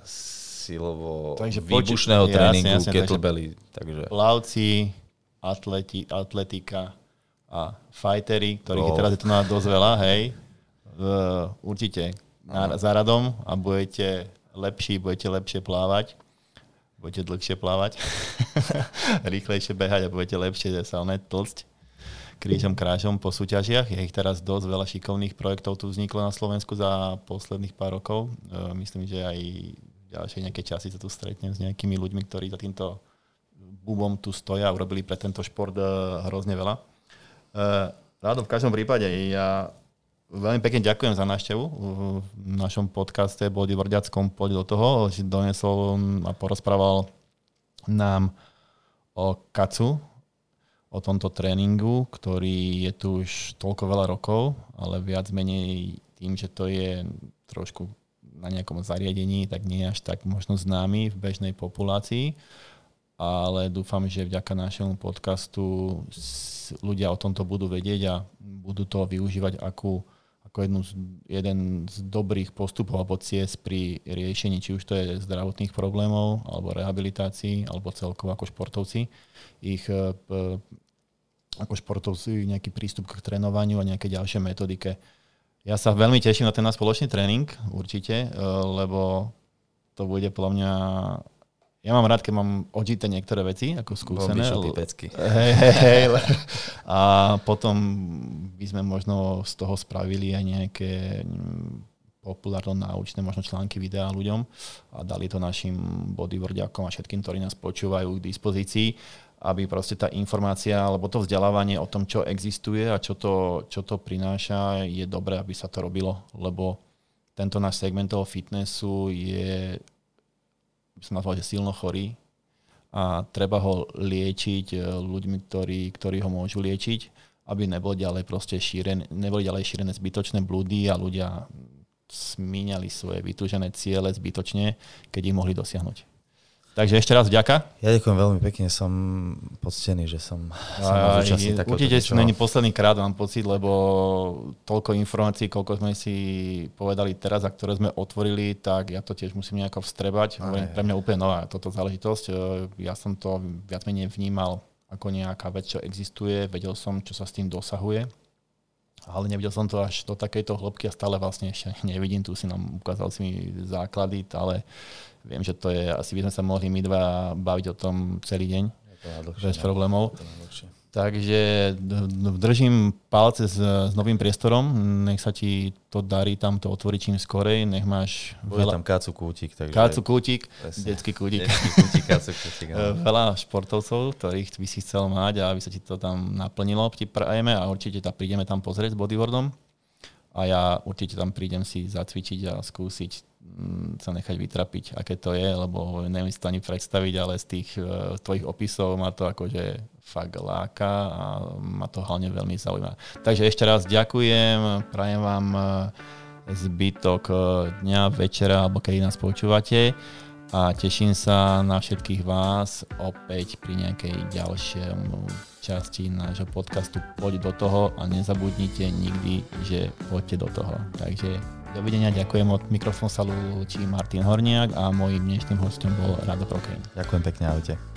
silovo výbušného tréningu kettlebelly. Takže plavci, atletika a fighteri, ktorých teraz je tu na dosť veľa, hej, určite za Radom a budete lepšie plávať, budete dlhšie plávať, rýchlejšie behať a budete lepšie salné tlcť krížom krážom po súťažiach. Je ich teraz dosť veľa šikovných projektov tu vzniklo na Slovensku za posledných pár rokov. Myslím, že aj ďalšie nejaké časy sa tu stretnem s nejakými ľuďmi, ktorí za týmto bubom tu stoja a urobili pre tento šport hrozne veľa. Rádo, v každom prípade, ja veľmi pekne ďakujem za návštevu v našom podcaste Body Vrode, poď do toho, že donesol a porozprával nám o KAATSU, o tomto tréningu, ktorý je tu už toľko veľa rokov, ale viac menej tým, že to je trošku na nejakom zariadení, tak nie je až tak možno známy v bežnej populácii. Ale dúfam, že vďaka našemu podcastu ľudia o tomto budú vedieť a budú to využívať ako jeden z dobrých postupov alebo ciest pri riešení, či už to je zdravotných problémov, alebo rehabilitácií, alebo celkovo ako športovci. Ako športovci nejaký prístup k trénovaniu a nejaké ďalšie metodike. Ja sa veľmi teším na ten náš spoločný tréning, určite, lebo to bude podľa mňa. Ja mám rád, keď mám odžité niektoré veci, ako skúsené. Hej. A potom by sme možno z toho spravili aj nejaké populárno-náučné možno články, videá ľuďom a dali to našim bodywordiakom a všetkým, ktorí nás počúvajú k dispozícii, aby proste tá informácia alebo to vzdelávanie o tom, čo existuje a čo to prináša, je dobré, aby sa to robilo, lebo tento náš segment toho fitnessu je som nazval, že silno chorý a treba ho liečiť ľuďmi, ktorí ho môžu liečiť, aby neboli ďalej šírené zbytočné blúdy a ľudia smíňali svoje vytúžené ciele zbytočne, keď ich mohli dosiahnuť. Takže ešte raz vďaka. Ja ďakujem veľmi pekne, som poctený, že som zúčastný takého. Určite to není posledný krát, mám pocit, lebo toľko informácií, koľko sme si povedali teraz a ktoré sme otvorili, tak ja to tiež musím nejako vstrebať. Pre mňa úplne nová toto záležitosť. Ja som to viac menej vnímal ako nejaká vec, čo existuje. Vedel som, čo sa s tým dosahuje. Ale nevidel som to až do takejto hĺbky a stále vlastne ešte nevidím. Tu si nám ukázal si mi základy, ale viem, že to je, asi by sme sa mohli my dva baviť o tom celý deň. Bez problémov. Takže držím palce s novým priestorom. Nech sa ti to darí tam to otvoriť čím skorej. Nech máš bude veľa. Tam KAATSU kútik. Takže KAATSU kútik, detský kútik. KAATSU kútik veľa športovcov, ktorých by si chcel mať a aby sa ti to tam naplnilo. Ti prajeme a určite prídeme tam pozrieť s bodyboardom. A ja určite tam prídem si zacvičiť a skúsiť sa nechať vytrapiť, aké to je, lebo neviem si to ani predstaviť, ale z tých tvojich opisov ma to akože fakt láka a ma to hlavne veľmi zaujíma. Takže ešte raz ďakujem, prajem vám zbytok dňa, večera, alebo keď nás počúvate a teším sa na všetkých vás opäť pri nejakej ďalšej časti nášho podcastu Poď do toho a nezabudnite nikdy, že poďte do toho. Takže dovidenia, ďakujem, od mikrofónu sa lúči Martin Horniak a môjim dnešným hostom bol Rado Prokein. Ďakujem pekne, ahojte.